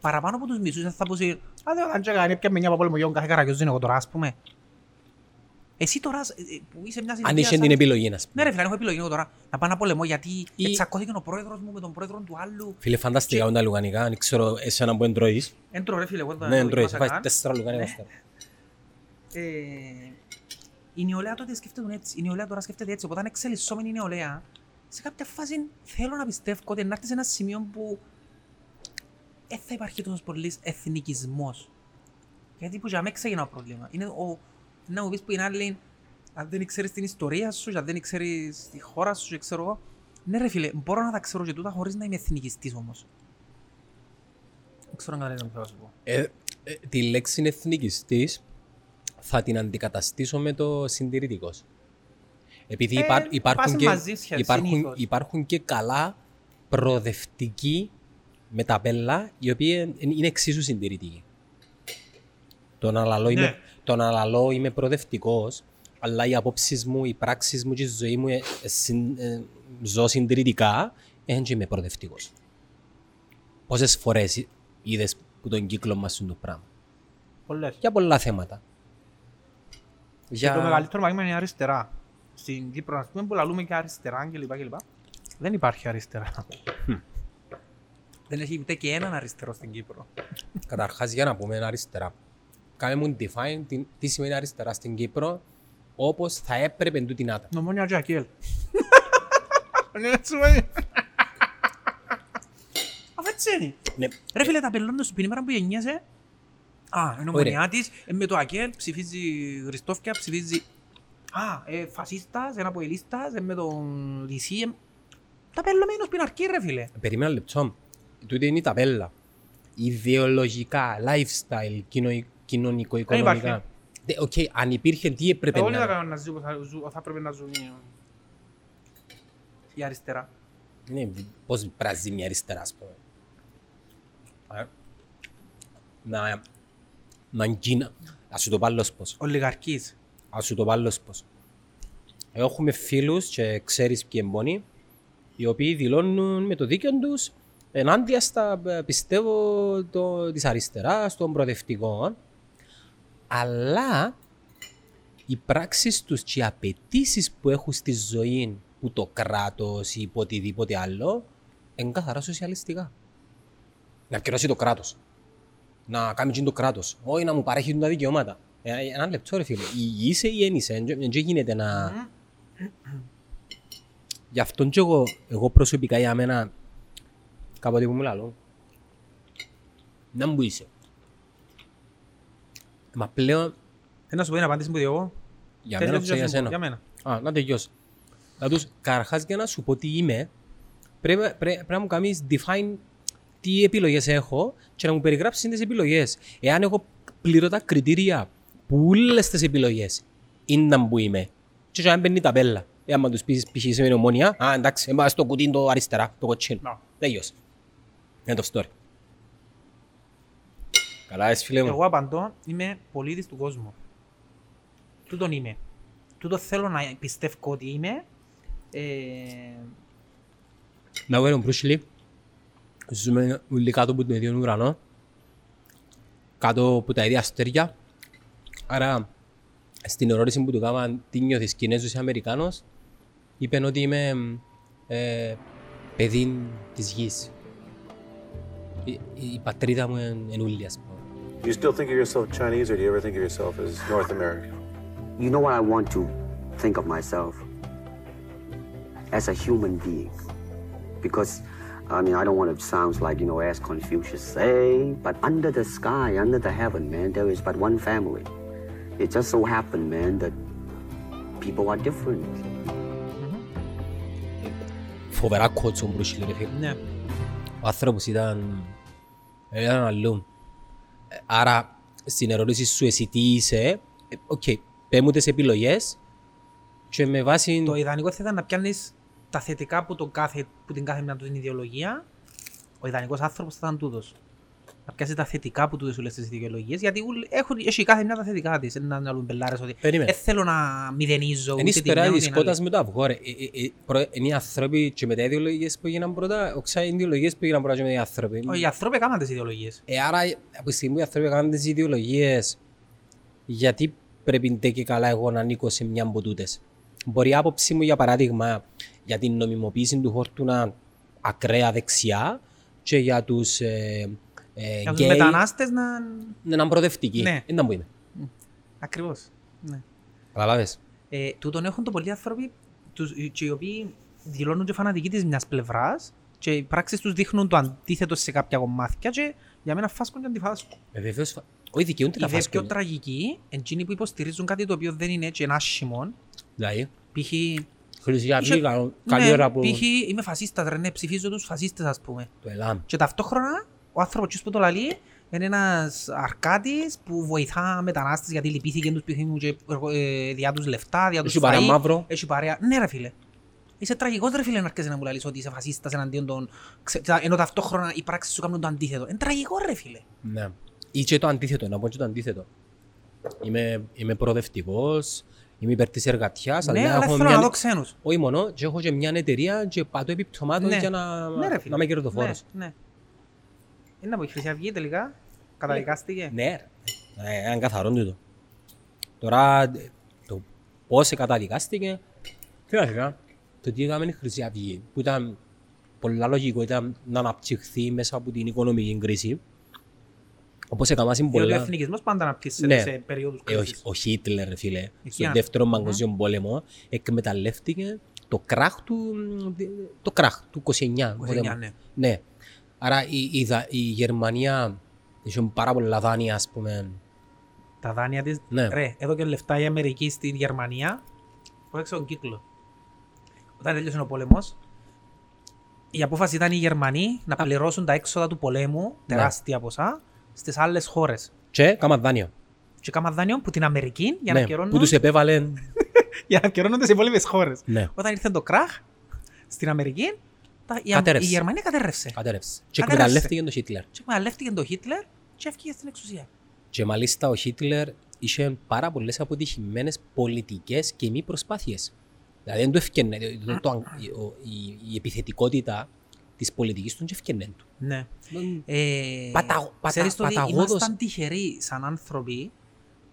Παραπάνω από τους μισούς θα πούσουν. Α, δεν θα κάνει πια με μια πολεμογιόν κάθε καραγιός είναι εγώ τώρα, ας πούμε. Εσύ τώρα που είσαι μια συνθήκη. Αν είσαι την επιλογή, ας πούμε. Ναι, ρε φίλε, αν έχω επιλογή εγώ τώρα. Να πάω να πολεμώ γιατί εξακώθηκε ο πρόεδρος μου με τον πρόεδρο του άλλου. Φίλε, φανταστικά όταν λουγανικά. Δεν ξέρω εσένα που εντρώεις. Εντρώω, ρε φίλε. Ναι, εντρώεις. Θα φάεις 4 λουγανικά. Η νεολαία τότε σκέφτεται έτσι, η νεολαία τώρα σκέφτεται έτσι, οπότε αν εξελισσόμενη η νεολαία, σε κάποια φάση θέλω να πιστεύω ότι να έρθει σε ένα σημείο που δεν θα υπάρχει τόσο πολύ εθνικισμός. Γιατί που για μένα ξέγινε πρόβλημα. Είναι να μου πεις που είναι άλλη, αν δεν ξέρεις την ιστορία σου, αν δεν ξέρεις τη χώρα σου, ξέρω εγώ. Ναι ρε φίλε, μπορώ να τα ξέρω και τούτα χωρίς να είμαι εθνικιστής όμως. Δεν ξέρω αν καταλαβαίνω να σου πω. Τη λέξη είναι εθνικιστής. Θα την αντικαταστήσω με το συντηρητικός. Επειδή υπάρχουν και καλά προοδευτικοί μεταπέλα, οι οποίοι είναι εξίσου συντηρητικοί. Τον αλαλό είμαι προοδευτικός, αλλά οι απόψεις μου, οι πράξεις μου και η ζωή μου ζω συντηρητικά, δεν είμαι προοδευτικός. Πόσες φορές είδες που τον κύκλο μας είναι το πράγμα. Πολλές. Για πολλά θέματα. Και το μεγαλύτερο μαγείμα είναι αριστερά. Στην Κύπρο, ας πούμε, που λαλούμε και αριστερά κλπ. Δεν υπάρχει αριστερά. Δεν έχει ούτε και έναν αριστερό στην Κύπρο. Καταρχάς, για να πούμε αριστερά. Κάνουμε define τι σημαίνει αριστερά στην Κύπρο, όπως θα έπρεπε τούτη να ήταν. Νομόνια Τζακέλ. Αφού έτσι είναι. Ρε φίλε, τα πελώντα σου πίνημερα που γεννιέσαι. Α, είναι ομονιά της, με το Ακέλ, ψηφίζει Χριστόφκια, ψηφίζει... Α, φασίστας, ένα ποελίστας, με τον Λυσί. Τα πελωμένος πιναρκή ρε φίλε. Περίμενα λεπτό. Τούτη είναι η ταπέλα. Ιδεολογικά, lifestyle, κοινωνικο-οικονομικά. Οκ, αν υπήρχε, τι έπρεπε να... Όλοι θα πρέπει να ζουν η αριστερά. Ναι, πώς πράζει μια αριστερά, ας πούμε. Να γίνα. Ας σου το πάλι πώς. Ολιγαρκής. Ας σου το πάλι πώς. Έχουμε φίλους και ξέρεις ποιοι εμπονοί, οι οποίοι δηλώνουν με το δίκιο τους ενάντια στα, πιστεύω, της αριστεράς, των προοδευτικών. Αλλά οι πράξεις τους και οι απαιτήσεις που έχουν στη ζωή που το κράτος ή οτιδήποτε άλλο είναι καθαρά σοσιαλιστικά. Να επικοινωνήσει το κράτος. Να κάνει και το κράτος. Όχι να μου παρέχει τα δικαιώματα. Ένα λεπτό ρε φίλε. Είσαι ή ένισε. Δεν γίνεται να... Γι' αυτόν και εγώ προσωπικά για μένα κάποτε που μιλάω. Να μου είσαι. Μα πλέον... Ένα σου πω την απάντηση που διόγω. Για μένα ξέρω για σένα. Για μένα. Α, να τελειώσω. Καταρχάς για να σου πω τι είμαι, πρέπει να μου κάνεις define τι επιλογές έχω και να μου περιγράψεις τις επιλογές. Εάν έχω πληρώ τα κριτήρια που όλες τις επιλογές είναι που είμαι, και αν παίρνει ταπέλα. Εάν τους πεις π.χ. σημαίνει Ομόνια, α, εντάξει, έμπα στο κουτί το αριστερά, το κοτσίνο. Τέλειος. End of story. Καλά, εσύ φίλε μου. Εγώ απαντώ, είμαι πολίτης του κόσμου. Τούτον είμαι. Τούτο θέλω να πιστεύω ότι είμαι. Να βγαίνω μπρούσιλι. Ζούμε όλοι κάτω από τον ίδιο ουρανό. Κάτω από τα ίδια αστέρια. Άρα, στην ερώτηση που του κάμαν τι νιώθεις Κινέζος ή Αμερικάνος, είπαν ότι είμαι παιδί της γης. Η πατρίδα μου είναι ούλια. Do you still think of yourself Chinese or do you ever think of yourself as North American? You know what I want to think of myself? As a human being. Because, I mean, I don't want to sound like, you know, as Confucius say, but under the sky, under the heaven, man, there is but one family. It just so happened, man, that people are different. Φοβερά κότσο μπρουσίλε ρε φίλε. Ναι. Ο άνθρωπος ήταν αλλού. Άρα, στην ερώτηση σου εσύ τι είσαι, οκ, παίρνουν τις επιλογές και με βάση... Το ιδανικό θα ήταν να πιάνεις τα θετικά που, που την κάθε μια του είναι ιδεολογία. Ο ιδανικός άνθρωπος θα ήταν τούτος. Να πιάσεις τα θετικά που του λες τις ιδεολογίες, γιατί έχει κάθε μια τα θετικά της. Είναι να λουμπελάρες ότι δεν θέλω να μηδενίζω ούτε την νέα ούτε την άλλη. Με το αυγό ρε. Είναι οι άνθρωποι και μετά οι ιδεολογίες που έγιναν πρώτα, οξά είναι οι ιδεολογίες που έγιναν πρώτα και μετά οι άνθρωποι. Οι άνθρωποι έκαναν τις ιδεολογίες. Άρα από τη στιγμή που οι άνθρωποι έκαναν τις ιδεολογίες, γιατί πρέπει ντε και καλά εγώ να ανήκω σε μια από τούτες. Μπορεί η άποψή μου για παράδειγμα για την νομιμοποίηση του χορτού να ακραία δεξιά και για τους για τους μετανάστες να... να προοδευτικοί. Ναι. Ήταν που είμαι. Ακριβώς. Ναι. Καταλάβες. Τούτον έχουν το πολλοί άνθρωποι και οι οποίοι δηλώνουν και φανατικοί της μιας πλευράς και οι πράξεις τους δείχνουν το αντίθετο σε κάποια κομμάτια και για μένα φάσκουν και αντιφάσκουν. Βεβαίως. Όχι δικαιούνται τα φάσκουν. Είναι πιο τραγικοί εκείνοι που υποστηρίζουν κάτι το οποίο δεν είναι έτσι ένα άσχημον. Δηλαδή. Π.χ. Είμαι φασίστας, ρε, ναι, ψηφίζω τους φασίστες, ας πούμε. Το ΕΛΑΜ. Και ταυτόχρονα ο άνθρωπος που το λέει είναι ένας αρκάτης που βοηθά μετανάστες γιατί λυπήθηκε τους π.χ. και διά τους λεφτά, διά τους φαΐ. Έχει παρέα μαύρο. Έχει παρέα. Ναι ρε φίλε. Είσαι τραγικός ρε φίλε να αρκέσαι να μου λαλείς ότι είσαι φασίστας εναντίον των... ενώ ταυτόχρονα οι πράξεις σου κάνουν το αντίθετο. Είναι τραγικό ρε φίλε. Ναι. Ή και το αντίθετο, να πω και το αντίθετο. Είμαι προοδευτικός. Είμαι υπέρ της εργατιάς, ναι, αλλά θέλω να δω ξένους. Όχι μόνο, και έχω και μια εταιρεία και πατώ επιπτωμάτων ναι. Για να είμαι κερδοφόρος. Ναι. Είναι από η Χρυσή Αυγή τελικά, καταδικάστηκε. Ναι, έναν καθαρόν τούτο. Τώρα, το πώς καταδικάστηκε, τι να φύγα, το τι έκαμε η Χρυσή Αυγή, που ήταν πολλά λογικό ήταν να αναπτυχθεί μέσα από την οικονομική κρίση. Όπως έκανα πολλά... Ο εθνικισμός πάντα αναπτύσσεται σε περίοδους κρίσης. Ο Χίτλερ, φίλε, στον δεύτερο παγκόσμιο πόλεμο εκμεταλλεύτηκε το κράχ του 29. Ναι. Άρα η Γερμανία είχε πάρα πολλά δάνεια, ας πούμε. Τα δάνεια της, ρε, εδώ και λεφτά η Αμερική στην Γερμανία, πρόσεξε τον κύκλο. Όταν τελείωσε ο πόλεμος, η απόφαση ήταν οι Γερμανοί να πληρώσουν τα έξοδα του πολέμου, τεράστια ποσά, στις άλλες χώρες. Και κάμα δάνειο. Και κάμα δάνειο που την Αμερική για να καιρώνουν... που τους επέβαλαν... για να καιρώνονται σε υπόλοιπες χώρες. Ναι. Όταν ήρθε το κράχ στην Αμερική, η Γερμανία κατέρρευσε. Και εκμεταλλεύτηκε τον Χίτλερ. Και έφυγε στην εξουσία. Και μάλιστα ο Χίτλερ είχε πάρα πολλές αποτυχημένες πολιτικές και μη προσπάθειες. Δηλαδή δεν του ευκαινε. Η επιθετικότητα της πολιτικής του ευκαινε του. Ναι. Ξέρεις ότι ήμασταν τυχεροί σαν άνθρωποι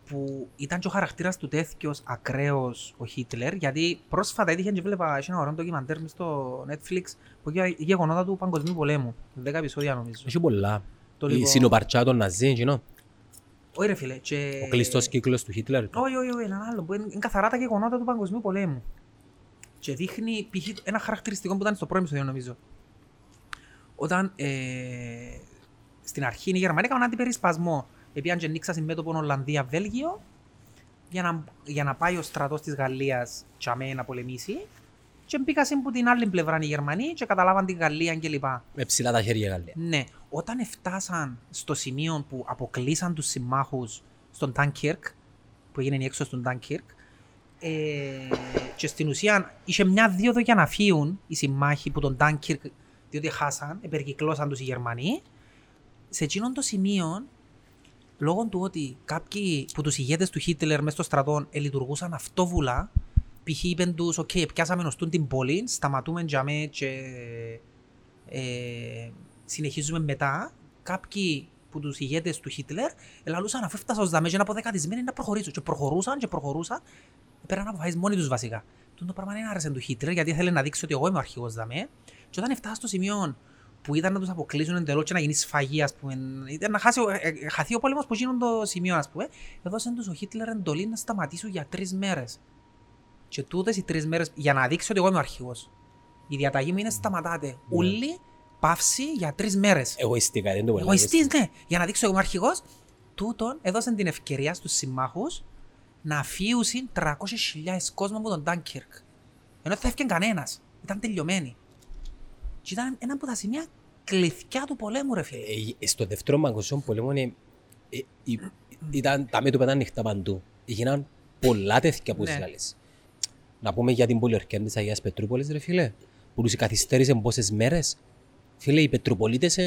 που ήταν και ο χαρακτήρας του τέτοιος ακραίος ο Χίτλερ, γιατί πρόσφατα έτυχε και βλέπα ένα ωραίο ντοκιμαντέρ στο Netflix που είχε γεγονότα του Παγκοσμίου Πολέμου. 10 επεισόδια νομίζω. Έχει πολλά. Η συνοπαρτσά των Ναζί, κοινό. Όχι ρε φίλε. Ο κλειστός κύκλος του Χίτλερ. Όχι, έναν άλλο. Είναι καθαρά τα γεγονότα του Παγκοσμίου Πολέμου. Και δείχνει ένα χαρακτηριστικό που ήταν στο πρώην επεισόδιο νομίζω. Όταν στην αρχή η Γερμανία έκανε αντιπερισπασμό. Επειδή αν και νίξα συμμέτωπον Ολλανδία-Βέλγιο για να πάει ο στρατός της Γαλλίας τσαμέ να πολεμήσει και μπήκασαν από την άλλη πλευρά οι Γερμανοί και καταλάβαν την Γαλλία κλπ. Με ψηλά τα χέρια η Γαλλία. Ναι. Όταν φτάσαν στο σημείο που αποκλείσαν τους συμμάχους στον Dunkirk, που έγινε η έξοδος του Dunkirk, και στην ουσία είχε μια-δύο εδώ για να φύγουν οι συμμάχοι που τον Dunkirk, διότι χάσαν, επερκυκλώσαν τους οι Γερμανοί, σε εκείνον το σημείο. Λόγω του ότι κάποιοι που τους ηγέτες του Χίτλερ μες στο στρατό λειτουργούσαν αυτόβουλα, π.χ. είπαν τους «ΟΚ, πιάσαμε νοστούν την πόλη, σταματούμε τζαμέ και συνεχίζουμε μετά». Κάποιοι που τους ηγέτες του Χίτλερ ελαλούσαν αφού έφτασαν ως δαμέ και αποδεκατισμένοι να προχωρήσουν. Και προχωρούσαν, πέραν αποφάσεις μόνοι τους βασικά. Το πράγμα δεν άρεσε του Χίτλερ γιατί ήθελε να δείξει ότι εγώ είμαι ο αρχηγός δαμέ. Και όταν έφτασα στο σημείο που ήταν να τους αποκλείσουν εντελώς και να γίνει σφαγή, ας πούμε. Ήταν να χαθεί ο πόλεμος που γίνουν το σημείο, ας πούμε. Έδωσε τους ο Χίτλερ εντολή να σταματήσουν για 3 μέρες. Και τούτες οι 3 μέρες, για να δείξει ότι εγώ είμαι ο αρχηγός. Η διαταγή μου είναι σταματάτε. Ούλοι, παύση για 3 μέρες. Εγωιστικά, δεν το έλεγα. Εγωιστής, ναι. Για να δείξει ότι εγώ είμαι ο αρχηγός, τούτον έδωσαν την ευκαιρία στους συμμάχους να αφιούσουν 300.000 κόσμων από τον Dunkirk. Ενώ δεν θα έφυγε κανένας. Ήταν τελειωμένοι. Και ήταν ένα από τα σημεία κλειδιά του πολέμου, ρε φίλε. Στο δεύτερο παγκόσμιο πολέμο τα μέτωπα ήταν ανοιχτά παντού. Έγιναν πολλά τέτοια που ζητάλες. Να πούμε για την πολιορκία της Αγίας Πετρούπολης, ρε φίλε, που τους καθυστέρησε πόσες μέρες. Φίλε, οι Πετρουπολίτες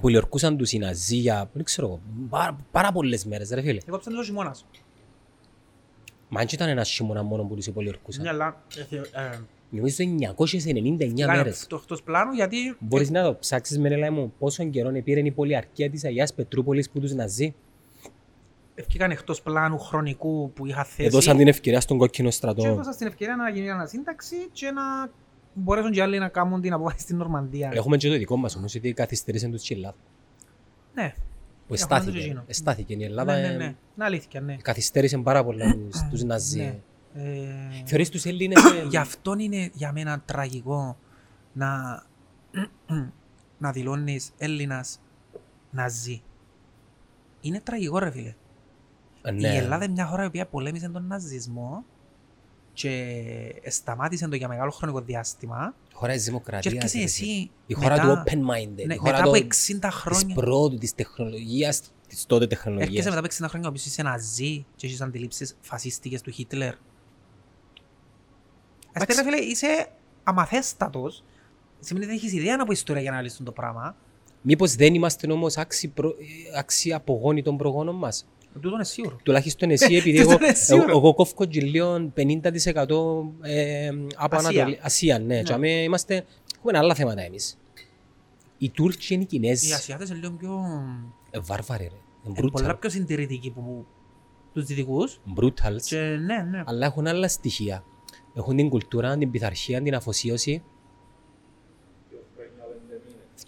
πολιορκούσαν τους οι Ναζί για πάρα πολλές μέρες, ρε φίλε. Έκοψαν τους ο χειμώνας. Μα αν και ήταν ένας χειμώνα μόνο που τους πολιορκούσαν. Νομίζω 999 μέρες. Φτωχτός πλάνο γιατί... Μπορείς να το ψάξεις με λέει μου πόσον καιρόν πήρε η πολιαρκία της Αγίας Πετρούπολης που τους Ναζί. Έφυγαν εκτός πλάνου χρονικού που είχα θέσει. Έδωσαν την ευκαιρία στον κόκκινο στρατό. Και έδωσαν την ευκαιρία να γίνει ανασύνταξη και να μπορέσουν και άλλοι να κάνουν την απόφαση στην Νορμανδία. Έχουμε και το δικό μας όμως, γιατί καθυστερήσαν τους η Ελλάδα. Ναι. Που εστάθηκε η Ελλάδα. Ναι. Να αλήθεια, ναι. Καθυστέρησαν πάρα πολλά τους Ναζί. Θεωρείς τους Έλληνες... Γι' αυτό είναι για μένα τραγικό να δηλώνεις Έλληνας Ναζί. Είναι τραγικό ρε φίλε. Ναι. Η Ελλάδα είναι μια χώρα που πολέμησε τον ναζισμό και σταμάτησε το για μεγάλο χρονικό διάστημα. Χώρα της δημοκρατίας. Η χώρα του open-minded. Ναι, η χώρα μετά από 60 χρόνια. Της πρόοδου, της τεχνολογίας, της τότε τεχνολογίας. Έρχεσαι μετά από 60 χρόνια που είσαι Ναζί και έχεις αντιλήψεις φασίστικες του Χίτλερ. Ας πέρα φίλε είσαι αμαθέστατος. Σημαίνει δεν έχεις ιδέα από ιστορία για να λύσουν το πράγμα. Μήπως δεν είμαστε όμως άξιοι απογόνοι των προγόνων μας. Τούτον είναι σίγουρο. Τουλάχιστον εσύ, επειδή εγώ κόφκω γιλίων 50% από Ανατολή. Ασία, ναι. Είμαστε, έχουμε άλλα θέματα εμείς. Οι Τούρκοι είναι οι Κινέζοι. Οι Ασιάτες είναι λίγο πιο... βάρβαροι ρε. Πολλά πιο συντηρητικοί που τους δυτικούς. Μπρούταλς. Ναι. Αλλά έχουν άλλα στοιχεία. Έχουν την κουλτούρα, την πειθαρχία, την αφοσίωση.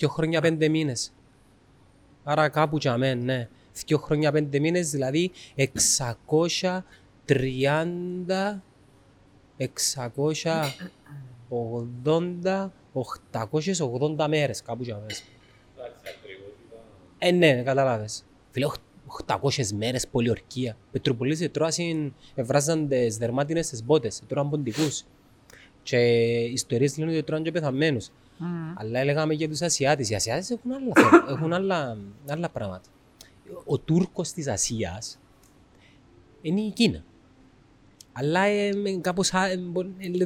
2 χρόνια 5 μήνες. Άρα κάπου για μένα, ναι. 2 χρόνια 5 μήνες, δηλαδή 630, 680, 880 μέρες κάπου για μέσα. Ναι, καταλάβες. Φίλε, 800 μέρες πολιορκία. Πετροπολίες τρώσαν, βράζαν τις δερμάτινες στις μπότες, τρώσαν ποντικούς. Και οι ιστορίες λένε ότι τρώνε και πεθαμένους. Αλλά έλεγαμε για τους Ασιάτες. Οι Ασιάτες έχουν άλλα πράγματα. Ο Τούρκος της Ασίας είναι η Κίνα. Αλλά κάπως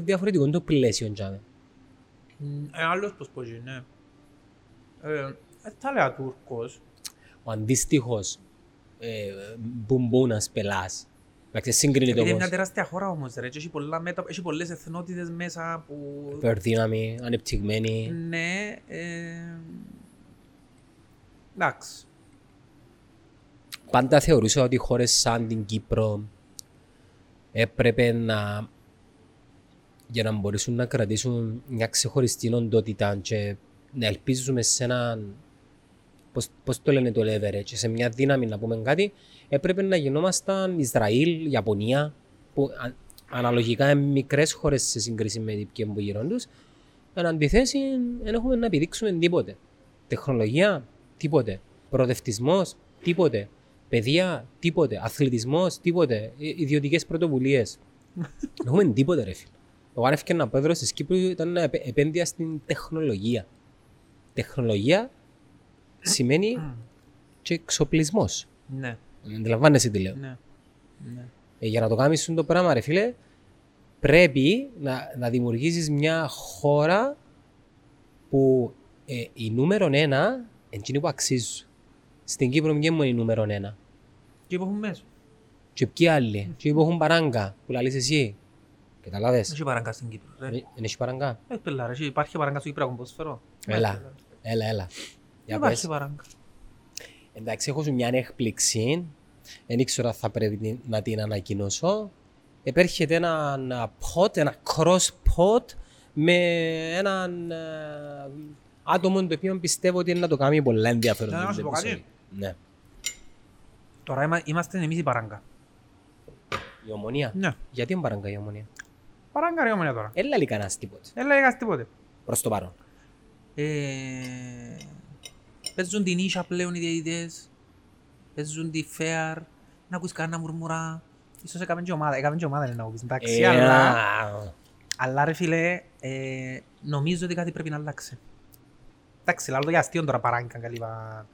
διαφορετικό είναι το πλαίσιο. Άλλος πως πως είναι. Θα λέγα Τούρκος. Ο αντίστοιχος μπούμπουνας πελάς. Είναι μια τεράστια χώρα όμως, έχει πολλές εθνότητες μέσα που... Υπερδύναμη, ανεπτυγμένη... Ναι... Εντάξει... Πάντα θεωρούσα ότι χώρες σαν την Κύπρο έπρεπε να... για να μπορέσουν να κρατήσουν μια ξεχωριστή οντότητα και να ελπίζουμε σε έναν... Πώς το λένε το leverage, σε μια δύναμη να πούμε κάτι, έπρεπε να γινόμασταν Ισραήλ, Ιαπωνία, που αναλογικά είναι μικρές χώρες σε σύγκριση με την ποιότητα που γύρω τους. Εν αντιθέσει, δεν έχουμε να επιδείξουμε τίποτε. Τεχνολογία, τίποτε. Προοδευτισμός, τίποτε. Παιδεία, τίποτε. Αθλητισμός, τίποτε. Ιδιωτικές πρωτοβουλίες. Δεν έχουμε τίποτε, ρε φίλε. Ο Άρευ και ένα πρόεδρος της Κύπρου ήταν επένδυα στην τεχνολογία. Τεχνολογία σημαίνει και εξοπλισμός. Ναι. Αντιλαμβάνεσαι τι λέω. Ναι. Για να το κάνεις το πράγμα, ρε φίλε, πρέπει να δημιουργήσεις μια χώρα που η νούμερο 1 είναι εκείνη που αξίζει. Στην Κύπρο ποια είναι η νούμερο 1. Και που έχουν μέσα. Και ποιοι άλλοι. Και που έχουν παράγκα που λαλείς εσύ. Καταλάβες. Δεν έχει παράγκα στην Κύπρο. Δεν έχει παράγκα. Υπάρχει παράγκα στο Κύπρο, πώς φέρω. Έλα. Δεν υπάρχει παράγκα. Εντάξει, έχω μια έκπληξη. Δεν ήξερα θα πρέπει να την ανακοινώσω. Επέρχεται ένα pot, ένα cross pot με έναν άτομο το οποίο πιστεύω ότι είναι να το κάνει πολύ ενδιαφέρον. Να σου πω κάτι. Ναι. Τώρα είμαστε εμείς η παράγκα. Η Ομονία. Ναι. Γιατί είναι παράγκα η Ομονία. Παράγκα είναι η Ομονία τώρα. Έλα λέει κανένας τίποτε. Προς το παρόν. Παίζουν την ίσια πλέον οι διαιτητές. Παίζουν τη fair, να ακούεις κανένα μουρμουρά. Ίσως έκαμε και ομάδα, είναι να ακούεις, εντάξει, αλλά ρε φίλε, νομίζω ότι κάτι πρέπει να αλλάξει. Εντάξει, λάλλον για αστείον τώρα παράγκα καλύπα.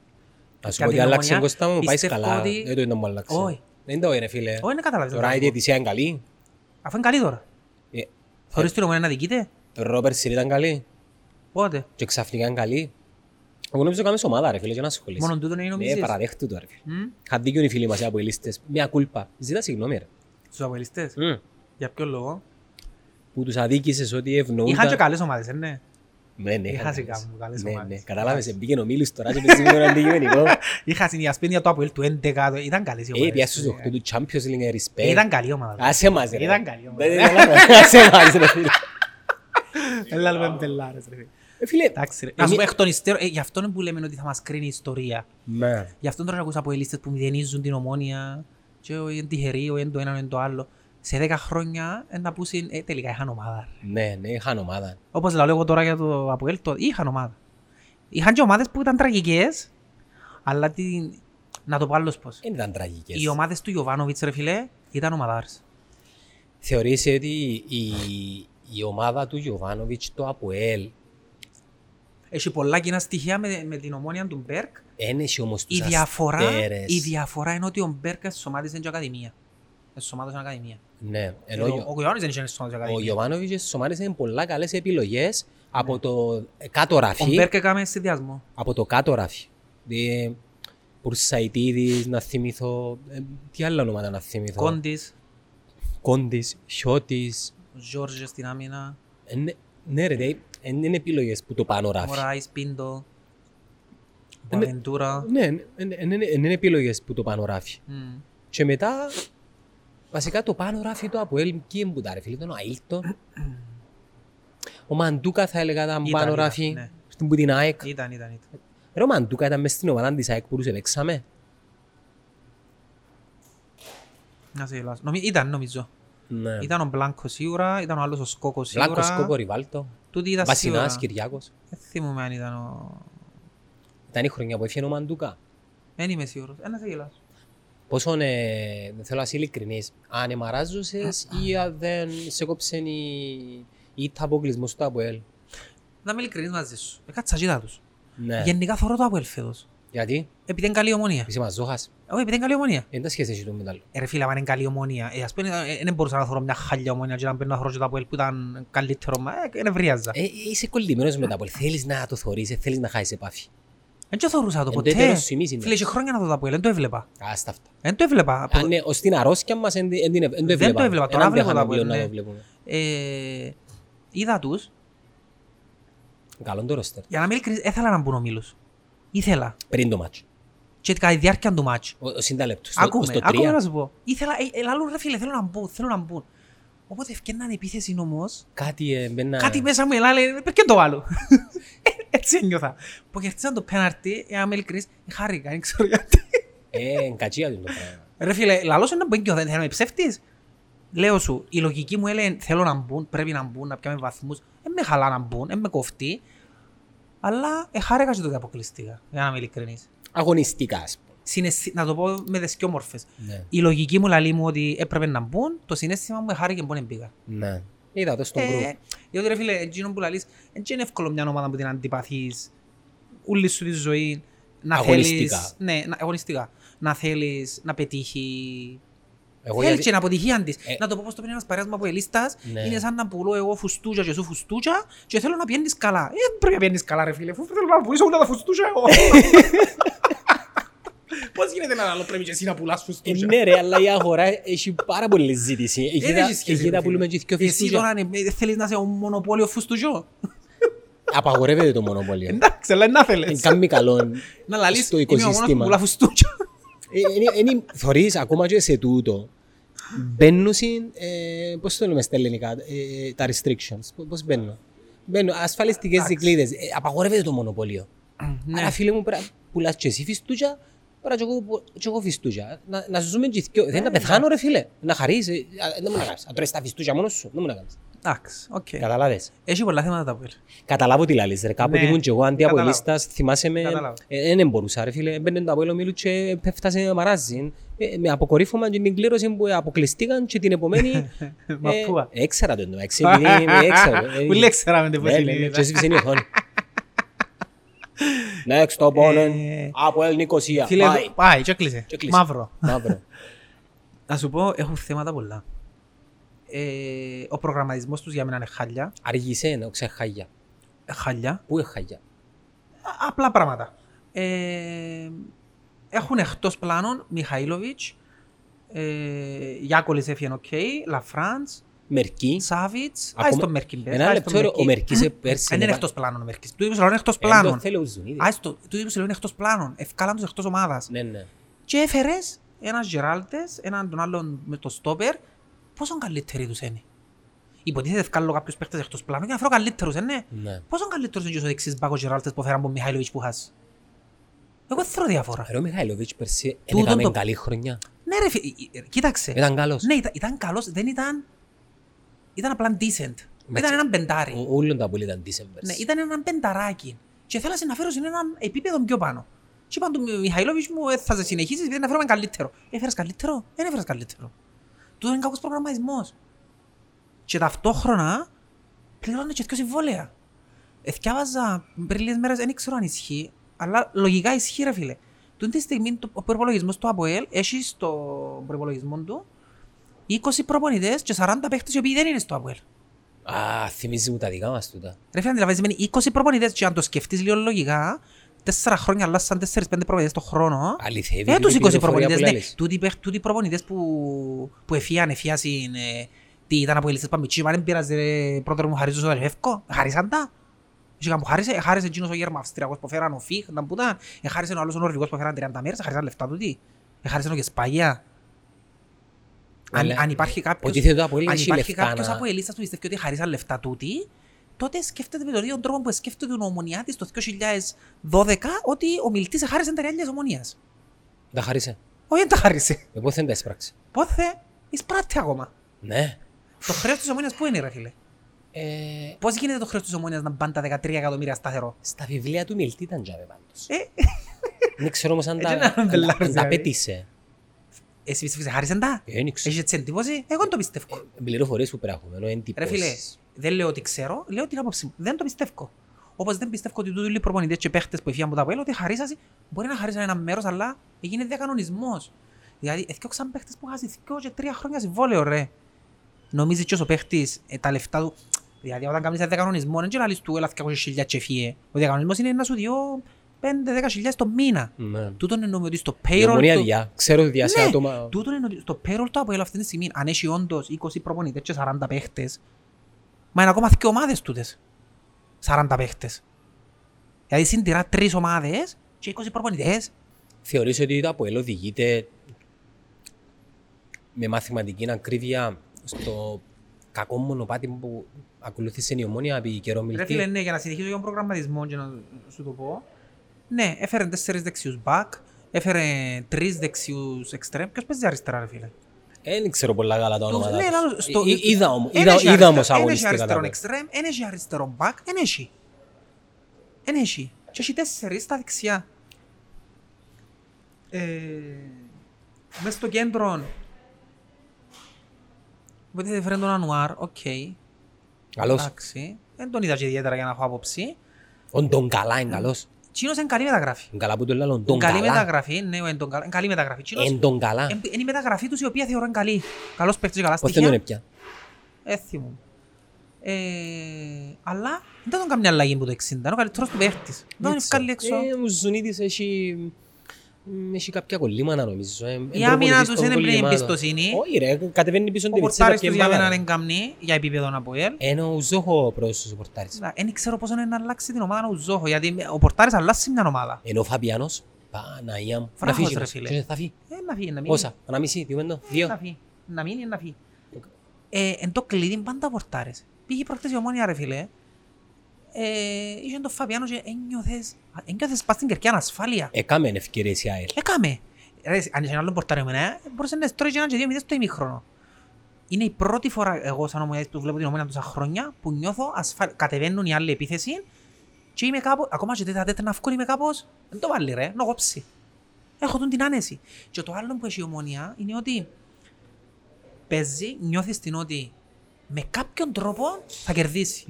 Ας πω ότι άλλαξε, Κώστα μου, πάεις καλά, δεν το είναι να μου αλλάξει. Όχι. Δεν το είναι φίλε. Όχι, να καταλάβεις. Τώρα η διαιτησία είναι καλή. Αφού είναι καλή τώρα. Θεωρείς την Ομονία να δικείται. Ρόπερς ήταν καλή. Πότε. Και ξαφνικά είναι καλή. Εγώ νομίζω κάμες ομάδα ρε φίλε και να ασχολείσαι. Μόνο τούτο να είναι ο μισής. Ναι, παραδέχτου το ρε φίλε. Είχαν δίκιο οι φίλοι μας οι αποελίστες. Μια κούλπα. Ζητά συγγνώμη ρε. Τους αποελίστες. Για ποιο λόγο. Που τους αδίκησες ότι ευνοούνταν. Είχαν και καλές ομάδες, ναι. Ναι. Είχαν καλές ομάδες. Καταλάβες, εμπήκε ο Μίλης τώρα και πες είναι ένα αντικειμενικό. Είχαν η Ασπίνια του ΑΠΟΕΛ του 11, ήταν καλές οι ομάδες. Πιάσεις τους 8 του Champions League respect. Ήταν καλή ομάδα. Άσε μας ρε. Φίλε, εκ των υστέρων, γι' αυτό που λέμε ότι θα μας κρίνει η ιστορία. Ναι. Γι' αυτό τώρα ακούσα από ελίστες που μηδενίζουν την Ομόνια και είναι τυχεροί, είναι το ένα, είναι το άλλο. Σε 10 χρόνια να πούσουν, τελικά είχαν ομάδα. Ναι, είχαν ομάδα. Όπως λέω εγώ τώρα για το ΑΠΟΕΛ, είχαν ομάδα. Είχαν και ομάδες που ήταν τραγικές, αλλά να το πω άλλος πώς. Δεν ήταν τραγικές. Οι ομάδες του Γιωβάνοβιτς, ρε φίλε, ήταν ομαδάρες. Θεωρείς ότι η ομάδα του Γιωβάνοβιτς, το ΑΠΟΕΛ, έχει πολλά κοινά στοιχεία με την Ομόνια του Μπέρκ. Ένεση όμως τους αστέρες. Η διαφορά είναι ότι ο Μπέρκ εσωμάτισε την Ακαδημία. Εσωμάτισε την Ακαδημία. Ναι. Ο Γιωβάνοβιτς δεν είχε εσωμάτισε την Ακαδημία. Ο Γιωβάνοβιτς εσωμάτισε πολλά καλές επιλογές από το κάτω ράφι. Ο Μπέρκ έκαμε συνδυασμό. Από το κάτω ράφι. Πουρσαϊτίδης, να θυμηθώ. Τι άλλα ονόματα να θυμηθώ. Κόντις, Χιώτης. Ο Γιώργος στην άμυνα. Ναι ρε, είναι επιλογές που το πάνω ράφει. Μωράης, Πίντο, Βαλεντούρα. Ναι, είναι επιλογές που το πάνω ράφει. Και μετά, βασικά το πάνω ράφει το ΑΠΟΕΛ και εμπουτάρε φίλε, τον Αίλτον. Ο Μαντούκα θα έλεγα ήταν πάνω ράφει. αυτήν που την ΑΕΚ. Ήταν. Ρε ο Μαντούκα ήταν μες στην ομάδα της ΑΕΚ που τους επέξαμε. Να σε γελάσω. Ήταν νομίζω. Ναι. Ήταν ο Μπλάνκο σίγουρα, ήταν ο άλλος ο Σκόκο σίγουρα. Μπλάνκο, Σκόκο, Ριβάλτο. Βασινάς, Κυριάκος. Δεν θυμούμαι αν ήταν ο... Ήταν η χρονιά που έφυγε ο Μαντούκα. Δεν είμαι σίγουρος. Να σε γελάσω. Πόσο δεν θέλω να είσαι ειλικρινής. Αν εμαράζωσες ή αν δεν σε κόψεν ή τα αποκλεισμός του ΑΠΟΕΛ. Να είμαι ειλικρινής μαζί σου. Κάτσα κοίτα τους. Γενικά θωρώ το ΑΠΟΕΛ φέτος. Γιατί? Επειδή είναι καλή η Ομόνοια. Είσαι μας ζόχας. Όχι, επειδή είναι καλή η Ομόνοια. Εν τα σχέσεις εσύ του μετάλλου. Ρε φίλε, αν είναι καλή η Ομόνοια. Ας πούμε, δεν μπορούσα να θωρώ μια χάλια Ομόνοια και να παίρνω να θωρώ και το ΑΠΟΕΛ που ήταν καλύτερο. Είναι ευρίαζα. Είσαι κολλημένος με το ΑΠΟΕΛ. Θέλεις να το θωρείς, θέλεις να χάσεις επάφη. Εν και θωρούσα το ποτέ. Φίλε, είχε χρόνια να δω το ΑΠΟΕΛ, εν το έβλεπα. Ας ταυτά. Εν το έβλεπα. Αν ως την αρρώσκια μας, εν το έβλεπα. Τώρα βλέπω το ΑΠΟΕΛ. Είδα τους. Καλό το ρόστερ. Για να μην ειλικρινείς, ήθελα να μπουν ο Μίλος. Ήθελα. Πριν το μάτσο. Και κατά τη διάρκεια του μάτσου. Συνταλέπτους. Ακούμε να σου πω. Ήθελα, λαλού ρε φίλε, θέλω να μπουν. Οπότε ευκαιρναν επίθεση όμως. Κάτι μέσα μου, λέει, πέρκεν το άλλο. Έτσι ένιωθα. Που κερδίσαν το πέναρτι, αν με ειλικρινείς, χάρηκα, δεν ξέρω γιατί. Κατσία του το πράγμα. Ρε φίλε, λαλός είναι που ένιωθα, θέλω να με ψεύτης. Λέω σου, η λογική μου έλεγε θέλω να μπουν, πρέπει να μπουν, να πιάμε βαθμούς. Εν με χαλά να μπουν, εν με κοφτεί. Αλλά χάρηκα και τότε αποκλειστικά, για να είμαι ειλικρινής. Αγωνιστικά, ας πούμε. Να το πω με δυο μόρφες. Ναι. Η λογική μου λαλεί μου ότι έπρεπε να μπουν, το συναίσθημα μου χάρηκε και μπουν πήγα. Ναι. Είδα το στον γκρουπ. Διότι ρε φίλε, εκείνο που λαλείς, δεν είναι εύκολο μια ομάδα που την αντιπαθείς, όλη σου τη ζωή, να αγωνιστικά. Θέλεις, ναι, αγωνιστικά. Να θέλεις να πετύχει. Θέλει και την αποτυχία της. Να το πω πως το πίνει ένας παρέας μου από ελίστας, είναι σαν να πουλώ εγώ φουστούτσα και σου φουστούτσα και θέλω να πιένεις καλά. Πρέπει να πιένεις καλά ρε φίλε, θέλω να πουλήσω όλα τα φουστούτσα εγώ. Πώς γίνεται έναν άλλο πρέπει και εσύ να πουλάς φουστούτσα. Ναι ρε, αλλά η αγορά έχει πάρα πολλή ζήτηση. Εκεί τα πουλούμε και δυο φουστούτσα. Εσύ τώρα θέλεις να είσαι ο μονοπόλιο φουστούτσα. Απαγορεύεται το μονοπόλιο. Εντάξει, αλλά να θέλεις. Κάνει καλό στο οικοσύστημα. Θωρείς ακόμα και σε τούτο. Μπαίνουν, πώς το λέμε στα ελληνικά, τα restrictions. Πώς μπαίνουν. Μπαίνουν ασφαλιστικές δικλείδες. Απαγορεύεται το μονοπωλείο. Αλλά φίλε μου, πουλάς και εσύ φιστούτια, πουλάς και εγώ φιστούτια. Να ζούμε και δυο. Δεν να πεθάνω ρε φίλε. Να χαρείς. Δεν μου να κάνεις. Αν τρώεις τα φιστούτια μόνος σου, δεν μου να κάνεις. Καταλάβες. Έχει πολλά θέματα τα πω. Καταλάβω τι λαλείς ρε. Κάποτε ήμουν και εγώ αντί από ελίστας. Θυμάσαι με. Δεν μπορούσα ρε φίλε. Μπαίνουν τα από ελομίλου και πέφτασε μαράζιν. Με αποκορύφωμα και την κλήρωση που αποκλειστήκαν και την επομένη. Μα πού. Έξερα το εντόμα. Πολύ έξερα με την ποσίλη. Και εσύ φυσίνει οθόνη. Next το πόνον. Από ελ Νικοσία. Πάει και κλείσε. Μαύρο. Να σου πω έχουν θέματα πολλά. Ο προγραμματισμός τους για μένα είναι χάλια. Αργήσε να ξεχάλια. Χάλια. Πού είναι χάλια. Απλά πράγματα. Έχουν εκτός πλάνων Μιχαήλοβιτς, Γιάκολης έφυγε οκ, Λαφραντς, Μερκή, Σάβιτς. Άι στον Μερκή. Ένα λεπτό ο Μερκής πέρσι. Δεν είναι εκτός πλάνων ο Μερκής. Του είπες λέω είναι εκτός πλάνων. Του είπες λέω είναι εκτός πλάνων. Ευκάλαν τους εκτός ομάδας. Και έφερες έναν Γεράλτες, έναν τον άλλον με το στόπερ. Πόσο καλύτεροι τους είναι. Υποτίθεται ευκάλλω κάποιους παίκτες εκτός πλάνου για να φέρω καλύτερους, είναι. Ναι. Πόσο καλύτερους είναι και ο δεξής μπάκος Γεράλτες που φέραν από Μιχαήλοβιτς που χάσει. Εγώ δεν θέλω διαφορά. Ρε ο Μιχαήλοβιτς περσί έκαμε καλή χρονιά. Ναι ρε κοίταξε. Ήταν καλός. Ναι, ήταν καλός, δεν ήταν... Ήταν απλά decent. Ήταν έναν πεντάρι. Όλων τα πολύ ήταν decent περσί. Ναι, ήταν έναν πενταράκι. Και θέλασε να φέρω σε έναν επίπεδο πιο πάνω. Και είπαν του Μιχαήλοβιτς μου θα σε συνεχίσεις γιατί να φέρουμε καλύτερο. Έφερες καλύτερο, δεν έφερες καλύτερο. Τούτο είναι κακός προγραμματισμός. Και ταυτόχρονα πληρώνουν και δύο συμβόλαια. Εθιάβαζα πριν λίγες μέρες, δεν ξέρω αν ισχύει, αλλά λογικά ισχύει ρε φίλε. Τούτη τη στιγμή ο προϋπολογισμός του ΑΠΟΕΛ έχει στον προϋπολογισμό του 20 προπονητές και 40 παίχτες οι οποίοι δεν είναι στο ΑΠΟΕΛ. Α, θυμίζει μου τα δικά μας τούτα. Ρε φίλε, αντιλαμβάνεσαι, 20 προπονητές και αν το σκεφτείς λίγο λογικά, 4 χρόνια αλλάσαν 4-5 προπονητές το χρόνο. Αληθεύει. Τους 20 προπονητές, ναι. Τούτοι προπονητές που εφιάσαν, τι ήταν από ελίστες παμιτσίμα, δεν πειράζει ρε πρόεδρο μου χαρίζω στο Αλφεύκο. Χαρίσαν τα. Είχαν που χάρισε, χάρισε εκείνος ο Γέρμα Αυστριακός που φέραν ο Φίχ, ήταν που ήταν. Χάρισε ο άλλος ο Νορβηγός που φέραν 30 μέρες, χάρισαν λεφτά τούτοι. Χάρισαν ο Γεσπαγιά. Αν υπάρχει κάποιος από ελίστας που πιστεύει ότι χάρισαν λεφτά τούτοι, τότε σκέφτεται με τον ίδιο τρόπο που σκέφτεται ο Ομονιάτης το 2012 ότι ο μιλητής εχάρισε τα ρεάλια της Ομονίας. Τα χάρισε. Όχι, δεν τα χάρισε. Πότε δεν τα εισπράξει. Πότε εισπράττει ακόμα. Ναι. Το χρέος της Ομονίας πού είναι, ρε φίλε. Πώς γίνεται το χρέος της Ομονίας να πάνε τα 13 εκατομμύρια σταθερό. Στα βιβλία του μιλητή ήταν τζάβε πάντως. Δεν ξέρω όμως αν τα πέτησε. Εσύ πιστεύεις χάρισαν τα. Έχεις εντύπωση. Εγώ το πιστεύω. Πληροφορίες που πράγουμε, εντύπωση. Ρε φίλε, δεν λέω ότι ξέρω, λέω την άποψη μου. Δεν το πιστεύω. Όπως δεν πιστεύω ότι τούτοι οι προπονητές και παίχτες που έφυγαν από τα ΑΠΟΕΛ, ότι χαρίσασαι, μπορεί να χαρίσαν ένα μέρος, αλλά έγινε διακανονισμός. Δηλαδή, έφτιαξαν παίχτες που χάσει 2 και 3 χρόνια συμβόλαιο, ρε. Νομίζει και ο παίχτης τα λεφτά του. Δηλαδή, όταν κάνεις ένα διακανονισμό, δεν ξέρεις του έλα 200.000 και φύγε. Ο διακανονισμός είναι ένα σου 5-10 χιλιάδες το μήνα. Τούτον εννοούμε ότι στο payroll του ΑΠΟΕΛ αυτή τη στιγμή, αν έχει όντως 20 προπονητές και 40 παίχτες, μα είναι ακόμα 2 ομάδες τούτες. 40 παίχτες. Δηλαδή συντηρά 3 ομάδες και 20 προπονητές. Θεωρείς ότι το ΑΠΟΕΛ οδηγείται με μαθηματική ακρίβεια στο κακό μονοπάτι που ακολουθήσε η Ομόνοια επί καιρό μιλτή. Ρε φίλε, ναι, για να συνεχίσω για τον προγραμματισμό και να σου το πω. Ναι, έφερε 4 δεξιούς back, έφερε 3 δεξιούς extreme. Ποιος παίζει αριστερά, ρε φίλε. Δεν ξέρω πολλά καλά τα όνομα. Είδα όμως αγωνιστικά. Ένεχει αριστερό εξτρέμ, ένεχει αριστερό μπακ, ένεχει. Ένεχει. Και έχει 4 στα δεξιά. Μες στο κέντρο. Οπότε δεν φέρνει τον Ανουάρ, οκ. Καλός. Δεν τον είδα και ιδιαίτερα για να έχω άποψη. Ο Ντον Καλά είναι καλός. Τσίνος είναι καλή μεταγραφή. Καλά που το λέω, εν τον καλά. Καλή μεταγραφή. Εν τον καλά. Είναι η μεταγραφή τους η οποία θεωρώ είναι καλή. Καλός παίκτης, καλά στοιχεία. Πώς δεν τον έπια. Έθιμο. Αλλά δεν τον κάνει μια αλλαγή που το 60. Είναι ο καλύτερος του παίκτης. Δεν είναι καλή έξω. Ο Ζουνίτης έχει κάποια κολλήματα νομίζω. Η άμυνα τους είναι πλέον εμπιστοσύνη. Όχι ρε, κατεβαίνει πίσω την πιτσέτα. Ο πορτάρις τους για μένα δεν καμνεί, για επίπεδο να πω ελ. Είναι ο Ουζόχο πρόεδρος ο πορτάρις. Εν ξέρω πόσο είναι να αλλάξει την ομάδα ο Ουζόχο, γιατί ο πορτάρις αλλάζει μια ομάδα. Ενώ ο Φαπιάνος, Παναγία μου, να φύγει. Θα φύγει. Να φύγει, να μείνει. Όσα, να μισεί, τι μέντο, 2. Να φύγει, να μείνει, να φύγει. Εν το κλειδί πάντα ο πορτάρις. Πήγε προχτές η Ομόνοια ρε φίλε. Είχε τον Φαβιάνο και ένιωθες πας στην Κερκιά ανασφάλεια. Έκαμε ευκαιρίες η ΑΕΛ. Έκαμε. Αν είσαι άλλον πορτάριο εμένα, μπορούσε να στρώει και έναν και 2-0 στο ημίχρονο. Είναι η πρώτη φορά εγώ σαν ομονιάδης που βλέπω την Ομόνοια τόσα χρόνια που νιώθω ασφάλεια. Κατεβαίνουν οι άλλοι επίθεση και είμαι κάπως, ακόμα και τέτα τέτα να βγουν είμαι κάπως, δεν το βάλει ρε, να κόψει. Έχω τον την άνεση. Και το άλλο που έχει η Ομόνοια είναι ότι παίζει, νιώθεις την ότι με κάποιον τρόπο θα κερδίσει.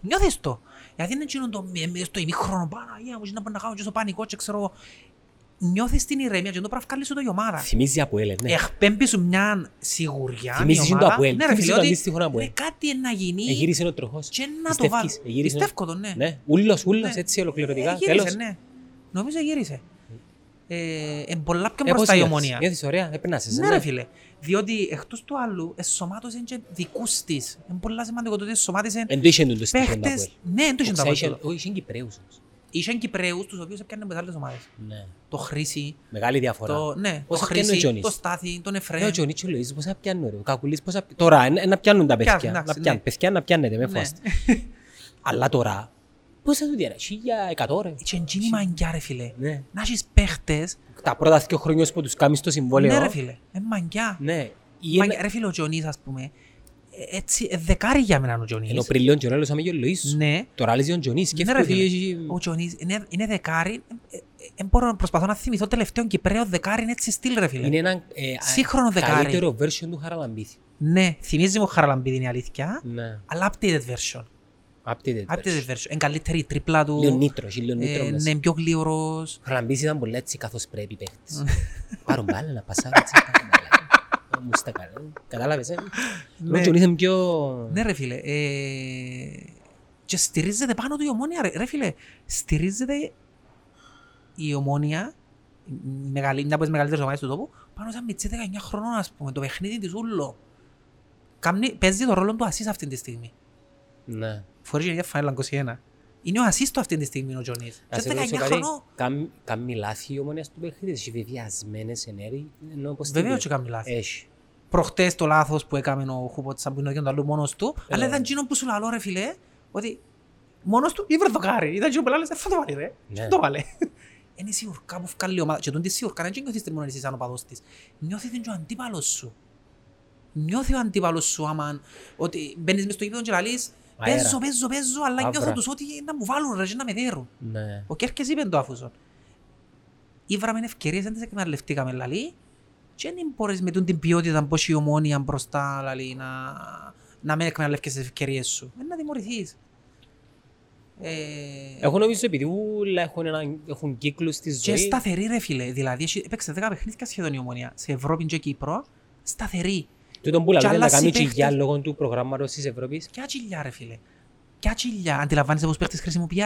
Νιώθεις το. Γιατί είναι εκείνο το στο ημίχρονο Παναγία μου, να μπορεί να κάνω και στο πανικό και ξέρω εγώ. Νιώθεις την ηρεμία και το πράγμα βγάλει σου το η ομάδα. Θυμίζει ΑΠΟΕΛ, ναι. Εκπέμπει σου μια σιγουριά. Θυμίζει το ΑΠΟΕΛ. Ναι, ρε φίλε, ότι κάτι να γίνει. Εγύρισε ο τροχός. Και να το βάλεις. Πιστεύω το, ναι. Ναι. Ούλος, έτσι ολοκληρωτικά. Γύρισε, ναι. Νομίζω γύρισε. Πολλά πιο μπροστά η Ομόνοια. Νιώθεις ωραία, επνάσεις. Ναι, ρε φίλε. Διότι εκτός του άλλου εσωμάτωσαν και δικούς της. Είναι πολύ σημαντικό το ότι εσωμάτωσαν παίχτες. Ναι, εν το είχαν τα πόδια. Είχαν Κυπραίους. Είχαν Κυπραίους τους οποίους έπιαναν με άλλες ομάδες. Το Χρήση. Μεγάλη διαφορά. Το Χρήση, το Στάθη, τον Εφραίμ. Ο Τζονίς και ο Λοΐζης πώς θα πιάνουν ρε. Ο Κακουλής πώς θα πιάνουν. Τώρα να πιάνουν τα παιδιά. Παιδιά να πιάνετε με φάστη. Αλλά τώρα πώς θα του διάρρε, 1.100 ρε. Και εκείνη μαγκιά ρε φίλε, να έχεις παίχτες. Τα πρώτα 2 χρόνια που τους κάνεις το συμβόλαιο. Ναι ρε φίλε, μαγκιά. Ρε φίλε ο Τζονής ας πούμε, έτσι δεκάρι για μένα ο Τζονής. Ενώ πριν λέω Τζονέλος άμε και ο Λοΐς, τώρα λέει ο Τζονής. Ναι ρε φίλε, ο Τζονής είναι δεκάρι, προσπαθώ να θυμηθώ τελευταίο Κυπραίο δεκάρι είναι έτσι στυλ ρε φίλε. Είναι ένα καλύτερο version του Χαραλαμπίδη. Ναι, θυμίζει μου Χαραλαμπίδη είναι αλήθεια, αλλά updated version. Updated version. Είναι καλύτερη η τρίπλα του. Λίγο νήτρο μέσα. Είναι πιο γλύωρος. Χαραλαμπής ήταν πολύ έτσι καθώς πρέπει παίχτης. Πάρω μπάλα να πασάρω έτσι. Μου στα καλά. Κατάλαβες, Λόγιον πιο... Ναι ρε φίλε. Και στηρίζεται πάνω του η Ομόνοια ρε φίλε. Στηρίζεται η Ομόνοια. Μια από τις μεγαλύτερες ομάδες του τόπου. Πάνω σαν μητσί 19 χρονών ας πούμε. Το παιχνίδι της ούλο. Παίζει το ρόλο του Ασίς αυτή τη στιγμή. Ναι. Φορείς γενιά φανέλα 21. Είναι ο ασίστο αυτή τη στιγμή ο Τζονής. Σε 19 χρονών. Κάμει λάθη η Ομόνοια του παιχνίδι. Έχει βεβαιασμένες ενέργειες. Βεβαίως και κάμει λάθη. Έχει. Προχτές το λάθος που έκαμε ο Χουπότσαμπ που είναι ο Γιονταλού μόνος του. Αλλά ήταν τζίνο που σου λαλώ ρε φίλε. ότι μόνος του ή βρεθοκάρει. Ήταν και πολλές άλλες, θα το βάλει ρε. Δεν το βάλε. Είναι σιουρκά που βγάλει η ομάδα. Και τότε σιουρκά δεν νιώθεις μόνο εσείς σαν ο παδός της. Νιώθεις και ο αντίπαλος σου. Νιώθει ο αντίπαλος σου άμα ότι μπαίνεις μες στο γήπεδο και λαλείς παίζω, αλλά νιώθω τους ότι να μου βάλουν ρε και να με δέρουν. Ο Κέρκες είπε το αφούσον. Ήβραμε ευκαιρίες, δεν τις εκμεταλλευτήκαμε λαλεί και δεν μπορείς με την ποιότητα πως η Ομόνοια μπροστά λαλεί να μην εκμεταλλεύκες τις ευκαιρίες σου. Είναι να τιμωρηθείς. Εγώ νομίζω επειδή όλα έχουν κύκλους της ζωής. Και σταθερή ρε φίλε, δηλαδή έπαιξε 10 παιχνίδια σχεδόν η Ομόνοια σε Ευρώπη και Κύπρο, σταθερή. Τούτον που λαλούν να κάνουν τσιλιά λόγω του προγράμματος της Ευρώπης. Ποια τσιλιά ρε φίλε, ποια τσιλιά, αντιλαμβάνεσαι πως παίχτες χρησιμοποιεί.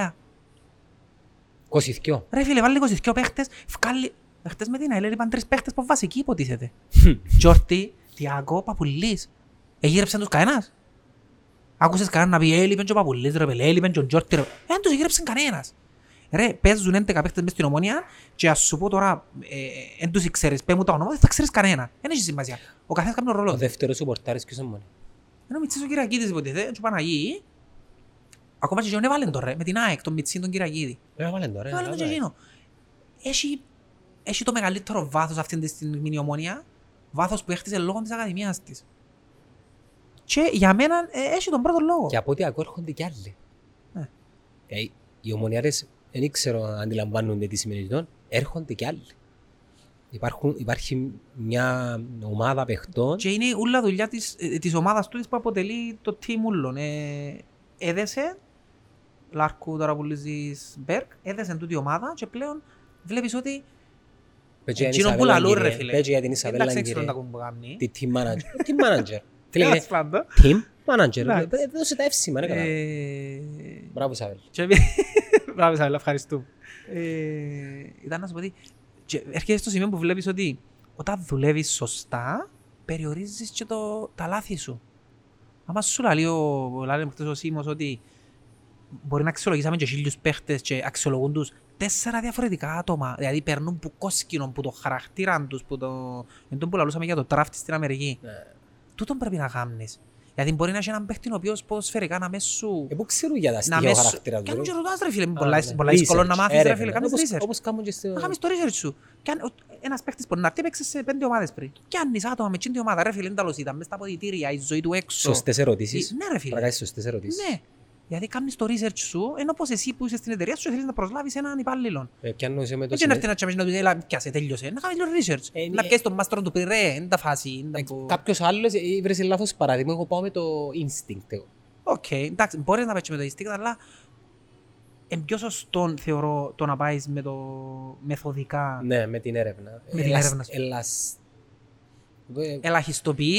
22. Ρε φίλε, βάλε 22 παίχτες, βγάλει... Χτες με την ΑΕΛ είπαν 3 παίχτες που βασικοί υποτίθεται. Τζόρτι, Τιάκο, Παπουλής. Εγύρεψαν τους κανένας. Άκουσες κανέναν να πει έλειπεν και ο Παπουλής ρε πελέ, έλειπεν και ο Τζόρτι ρε. Δεν τους εγύρεψαν κανένας. Ρε, παίζουν 11 παίχτες μες στην Ομόνοια και ας σου πω τώρα, εν τους ξέρεις, πέ μου τα ονόματα, δεν θα ξέρεις κανένα. Δεν έχει σημασία. Ο καθένας κάνει τον ρόλο. Ο δεύτερος σου πορτάρης ποιος είναι μόνο. Ενώ Μιτσής ο Κυριακίδης υποτίθεται, του Παναγί. Ακόμα και γιον έβαλεν το ρε, με την ΑΕΚ, τον Μιτσίν, τον Κυριακίδη. Έβαλεν το ρε. Έβαλεν το γεγίνο. Έχει το μεγαλύτερο βάθος αυτήν της μινι Ομόνοια, βάθος που έχτισε λόγω της Ακαδημίας της. Και για μένα έχει τον πρώτο λόγο. Και από ό,τι ακούω έρχονται κι άλλοι. Οι Ομονιάρες, δεν ήξερα αν αντιλαμβάνονται τι σημαίνει τόν, έρχονται κι άλλοι. Υπάρχει μια ομάδα παιχτών. Και είναι όλα δουλειά της ομάδας του που αποτελεί το team ούλων. Έδεσε, Λάρκου τώρα που λύζεις Μπέρκ, έδεσε τούτη ομάδα και πλέον βλέπεις ότι εκείνο που λαλούν ρε φίλε. Πέτσε για την Ισαβέλα Λαγκυρέ, τη team manager. Team manager. Τι λέγεται team manager. Δώσε τα εύσημα, ναι καλά. Μπράβο Ισαβέλ. Μπράβο Ισαβέλ, ευχαριστούμε. Ήταν να σου πω ότι έρχεσαι στο σημείο που βλέπεις ότι όταν δουλεύεις σωστά, περιορίζεις και τα λάθη σου. Άμα σου λέει ο Σίμος ότι μπορεί να αξιολογήσαμε και 1000 παίχτες και αξιολογούν τους 4 διαφορετικά άτομα. Δηλαδή περνούν που κόσκινον, που το χαρακτήραν τους, που το... Εν τον που λαλούσαμε για το τράφτη στην Αμερική. Τούτον πρέπει να κάνεις. Δηλαδή μπορεί να έχει έναν παίχτη ο οποίος ποδοσφαιρικά να μέσου... Εγώ ξέρω για τα στοιχεία χαρακτήρα του. Κάνουν και ρωτάς ρε φίλε, πολλά δύσκολο να μάθεις ρε φίλε, κάνεις research. Όπως κάνουν και στο... Να κάνεις το research σου. Ένας παίχτης μπορεί να παίξεις σε 5 ομάδες πριν. Κι αν είσαι άτομα με τσίντη ομάδα ρε φίλε, είναι τα λοσίτα, μες τα ποδητήρια, η ζωή του έξω. Σωστές ερωτήσεις. Ναι ρε φίλε. Παρακάσεις σωστές ερωτήσεις. Ναι. Γιατί κάνεις το research σου, ενώ πως εσύ που είσαι στην εταιρεία σου θέλεις να προσλάβεις έναν υπάλληλον. Έτσι να έρθει να τσαμίσει να του λέει πιάσε, τέλειωσε, να κάνεις το research. Να πιάσεις τον μάστρο του πει ρε, είναι τα φάση. Κάποιος άλλος βρες λάθος παράδειγμα, εγώ πάω με το instinct. Οκ, εντάξει, μπορείς να παίξεις με το instinct, αλλά είναι πιο σωστό θεωρώ το να πάεις με το μεθοδικά. Ναι, με την έρευνα. Με την έρευνα σου.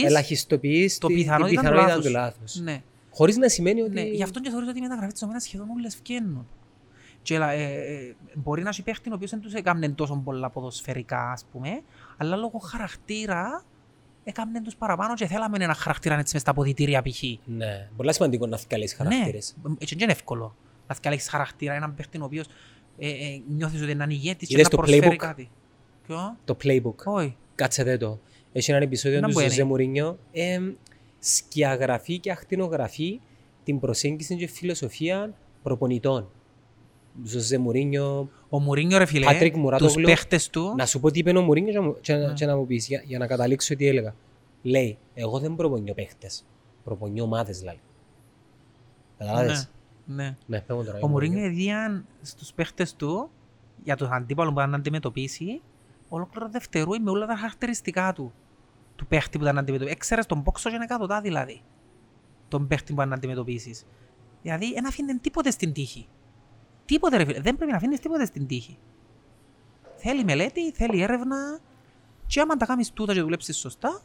Ελαχιστοποιείς την πιθανότητα του λάθους. Χωρίς να σημαίνει ότι... Ναι, γι' αυτό και θεωρείς ότι οι μεταγραφές της ομάδας σχεδόν όλες βγαίνουν. Και, μπορεί να έχει παίχτη ο οποίος δεν τους έκαμνε τόσο πολλά ποδοσφαιρικά, ας πούμε, αλλά λόγω χαρακτήρα έκαμνε τους παραπάνω και θέλαμε ένα χαρακτήρα έτσι μες στα αποδυτήρια π.χ. Ναι, πολλά σημαντικό να θυκαλέσεις χαρακτήρες. Ναι, έτσι είναι εύκολο να θυκαλέσεις χαρακτήρα, έναν παίχτη ο οποίος νιώθεις ότι είναι ηγέτης και να προσφέρει κάτι. Το playbook. Κάτσετε το. Έχει έναν επεισόδιο του Ζωζέ Μουρίνιο. Σκιαγραφή και ακτινογραφή, την προσέγγιση και φιλοσοφία προπονητών. Ζωζέ Μουρίνιο, ο Μουρίνιο ρε φίλε, Πάτρικ Μουράτογλου, τους παίχτες του. Να σου πω τι είπε ο Μουρίνιο και να μου πεις για να καταλήξω τι έλεγα. Λέει, εγώ δεν προπονιώ παίχτες, προπονιώ ομάδες λέει. Καταλάβες. Ναι. Ο Μουρίνιο έδιαν στους παίχτες του, για τους αντίπαλους που θα αντιμετωπίσει, ολόκληρο δευτερούει με όλα τα χαρακτηριστικά του. Του παίχτη που θα αντιμετωπίσεις. Έξερες τον πόξο και ένα εκατοτά δηλαδή. Τον παίχτη που θα αντιμετωπίσεις. Δηλαδή δεν αφήνει τίποτε στην τύχη. Τίποτε ρε φίλε. Δεν πρέπει να αφήνεις τίποτε στην τύχη. Θέλει μελέτη, θέλει έρευνα. Και άμα τα κάνεις τούτα και δουλέψεις σωστά,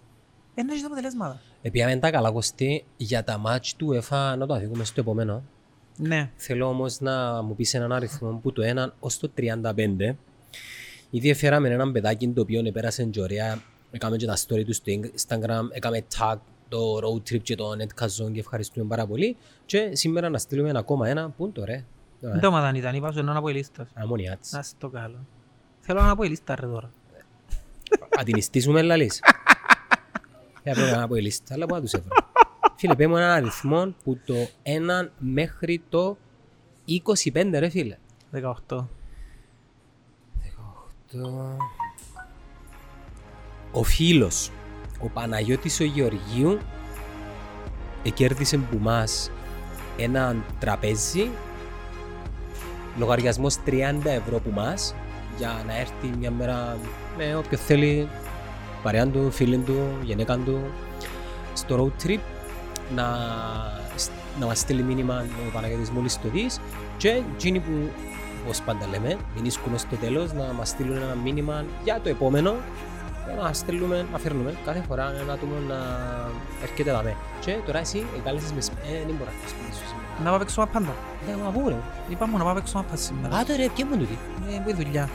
δεν έχεις αποτελέσματα. Επειδή τα καλά Κωστή, για τα μάτς του ΕΦΑ να το αφηγούμε στο επόμενο. Ναι. Θέλω όμως να μου πεις έναν αριθμό που το 1 ως το 35. Ήδη έφεραμε έναν παιδάκι το οποίο επέρασε ωραία. Έκαμε και τα story του στο Instagram, έκαμε tag το road trip και το netcast zone και ευχαριστούμε πάρα πολύ. Και σήμερα να στείλουμε ακόμα ένα, πού είναι το ρε. Το μάταν ήταν, είπα σου έναν από η λίστα. Αμμονιά της. Ας το καλό. Θέλω έναν από η λίστα ρε τώρα. Αν την ιστήσουμε λαλείς. Έπρεπε έναν από η λίστα, αλλά πού να τους έφερα. Φίλε, πες μου έναν αριθμό που το 1 μέχρι το 25, ρε φίλε. 18. Ο φίλος, ο Παναγιώτης ο Γεωργίου, εκέρδισε που μας έναν τραπέζι, λογαριασμός 30 ευρώ που μας, για να έρθει μια μέρα με όποιο θέλει, παρέαν του, φίλοι του, γενέκαν του, στο road trip, να μας στείλει μήνυμα ο Παναγιώτης μόλις το δεις, και εκείνοι που, όπως πάντα λέμε, μηνίσκουμε στο τέλος, να μας στείλουν ένα μήνυμα για το επόμενο, να φέρνουμε κάθε φορά ένα άτομο να έρχεται εδώ με. Και τώρα εσύ εγκάλεσες με δεν μπορώ να σπίτι σου σήμερα. Να πάω παίξω απάντα. Μα πού ρε. Είπα μου να πάω παίξω απάντα σήμερα. Άτε ρε, ποιο μου τούτη. Που η δουλειά.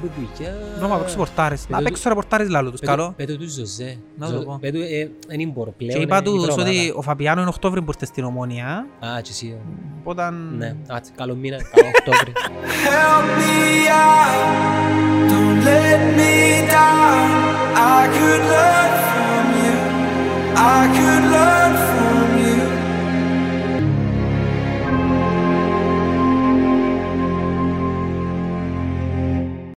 Που η δουλειά. Να πάω παίξω πορτάρες. Να παίξω ρε πορτάρες λάλλου τους, καλό. Πέτω τους Ζωζέ. Να το πω. Πέτω, δεν μπορώ πλέον. Και είπα τους ότι ο Φαπιάνο είναι Οκτώβρη που είστε στην Ομόνια. Α, και εσύ. Όταν... Ναι, καλό μήνα, καλό Οκτώβρη. Let me down. I could learn from you. I could learn.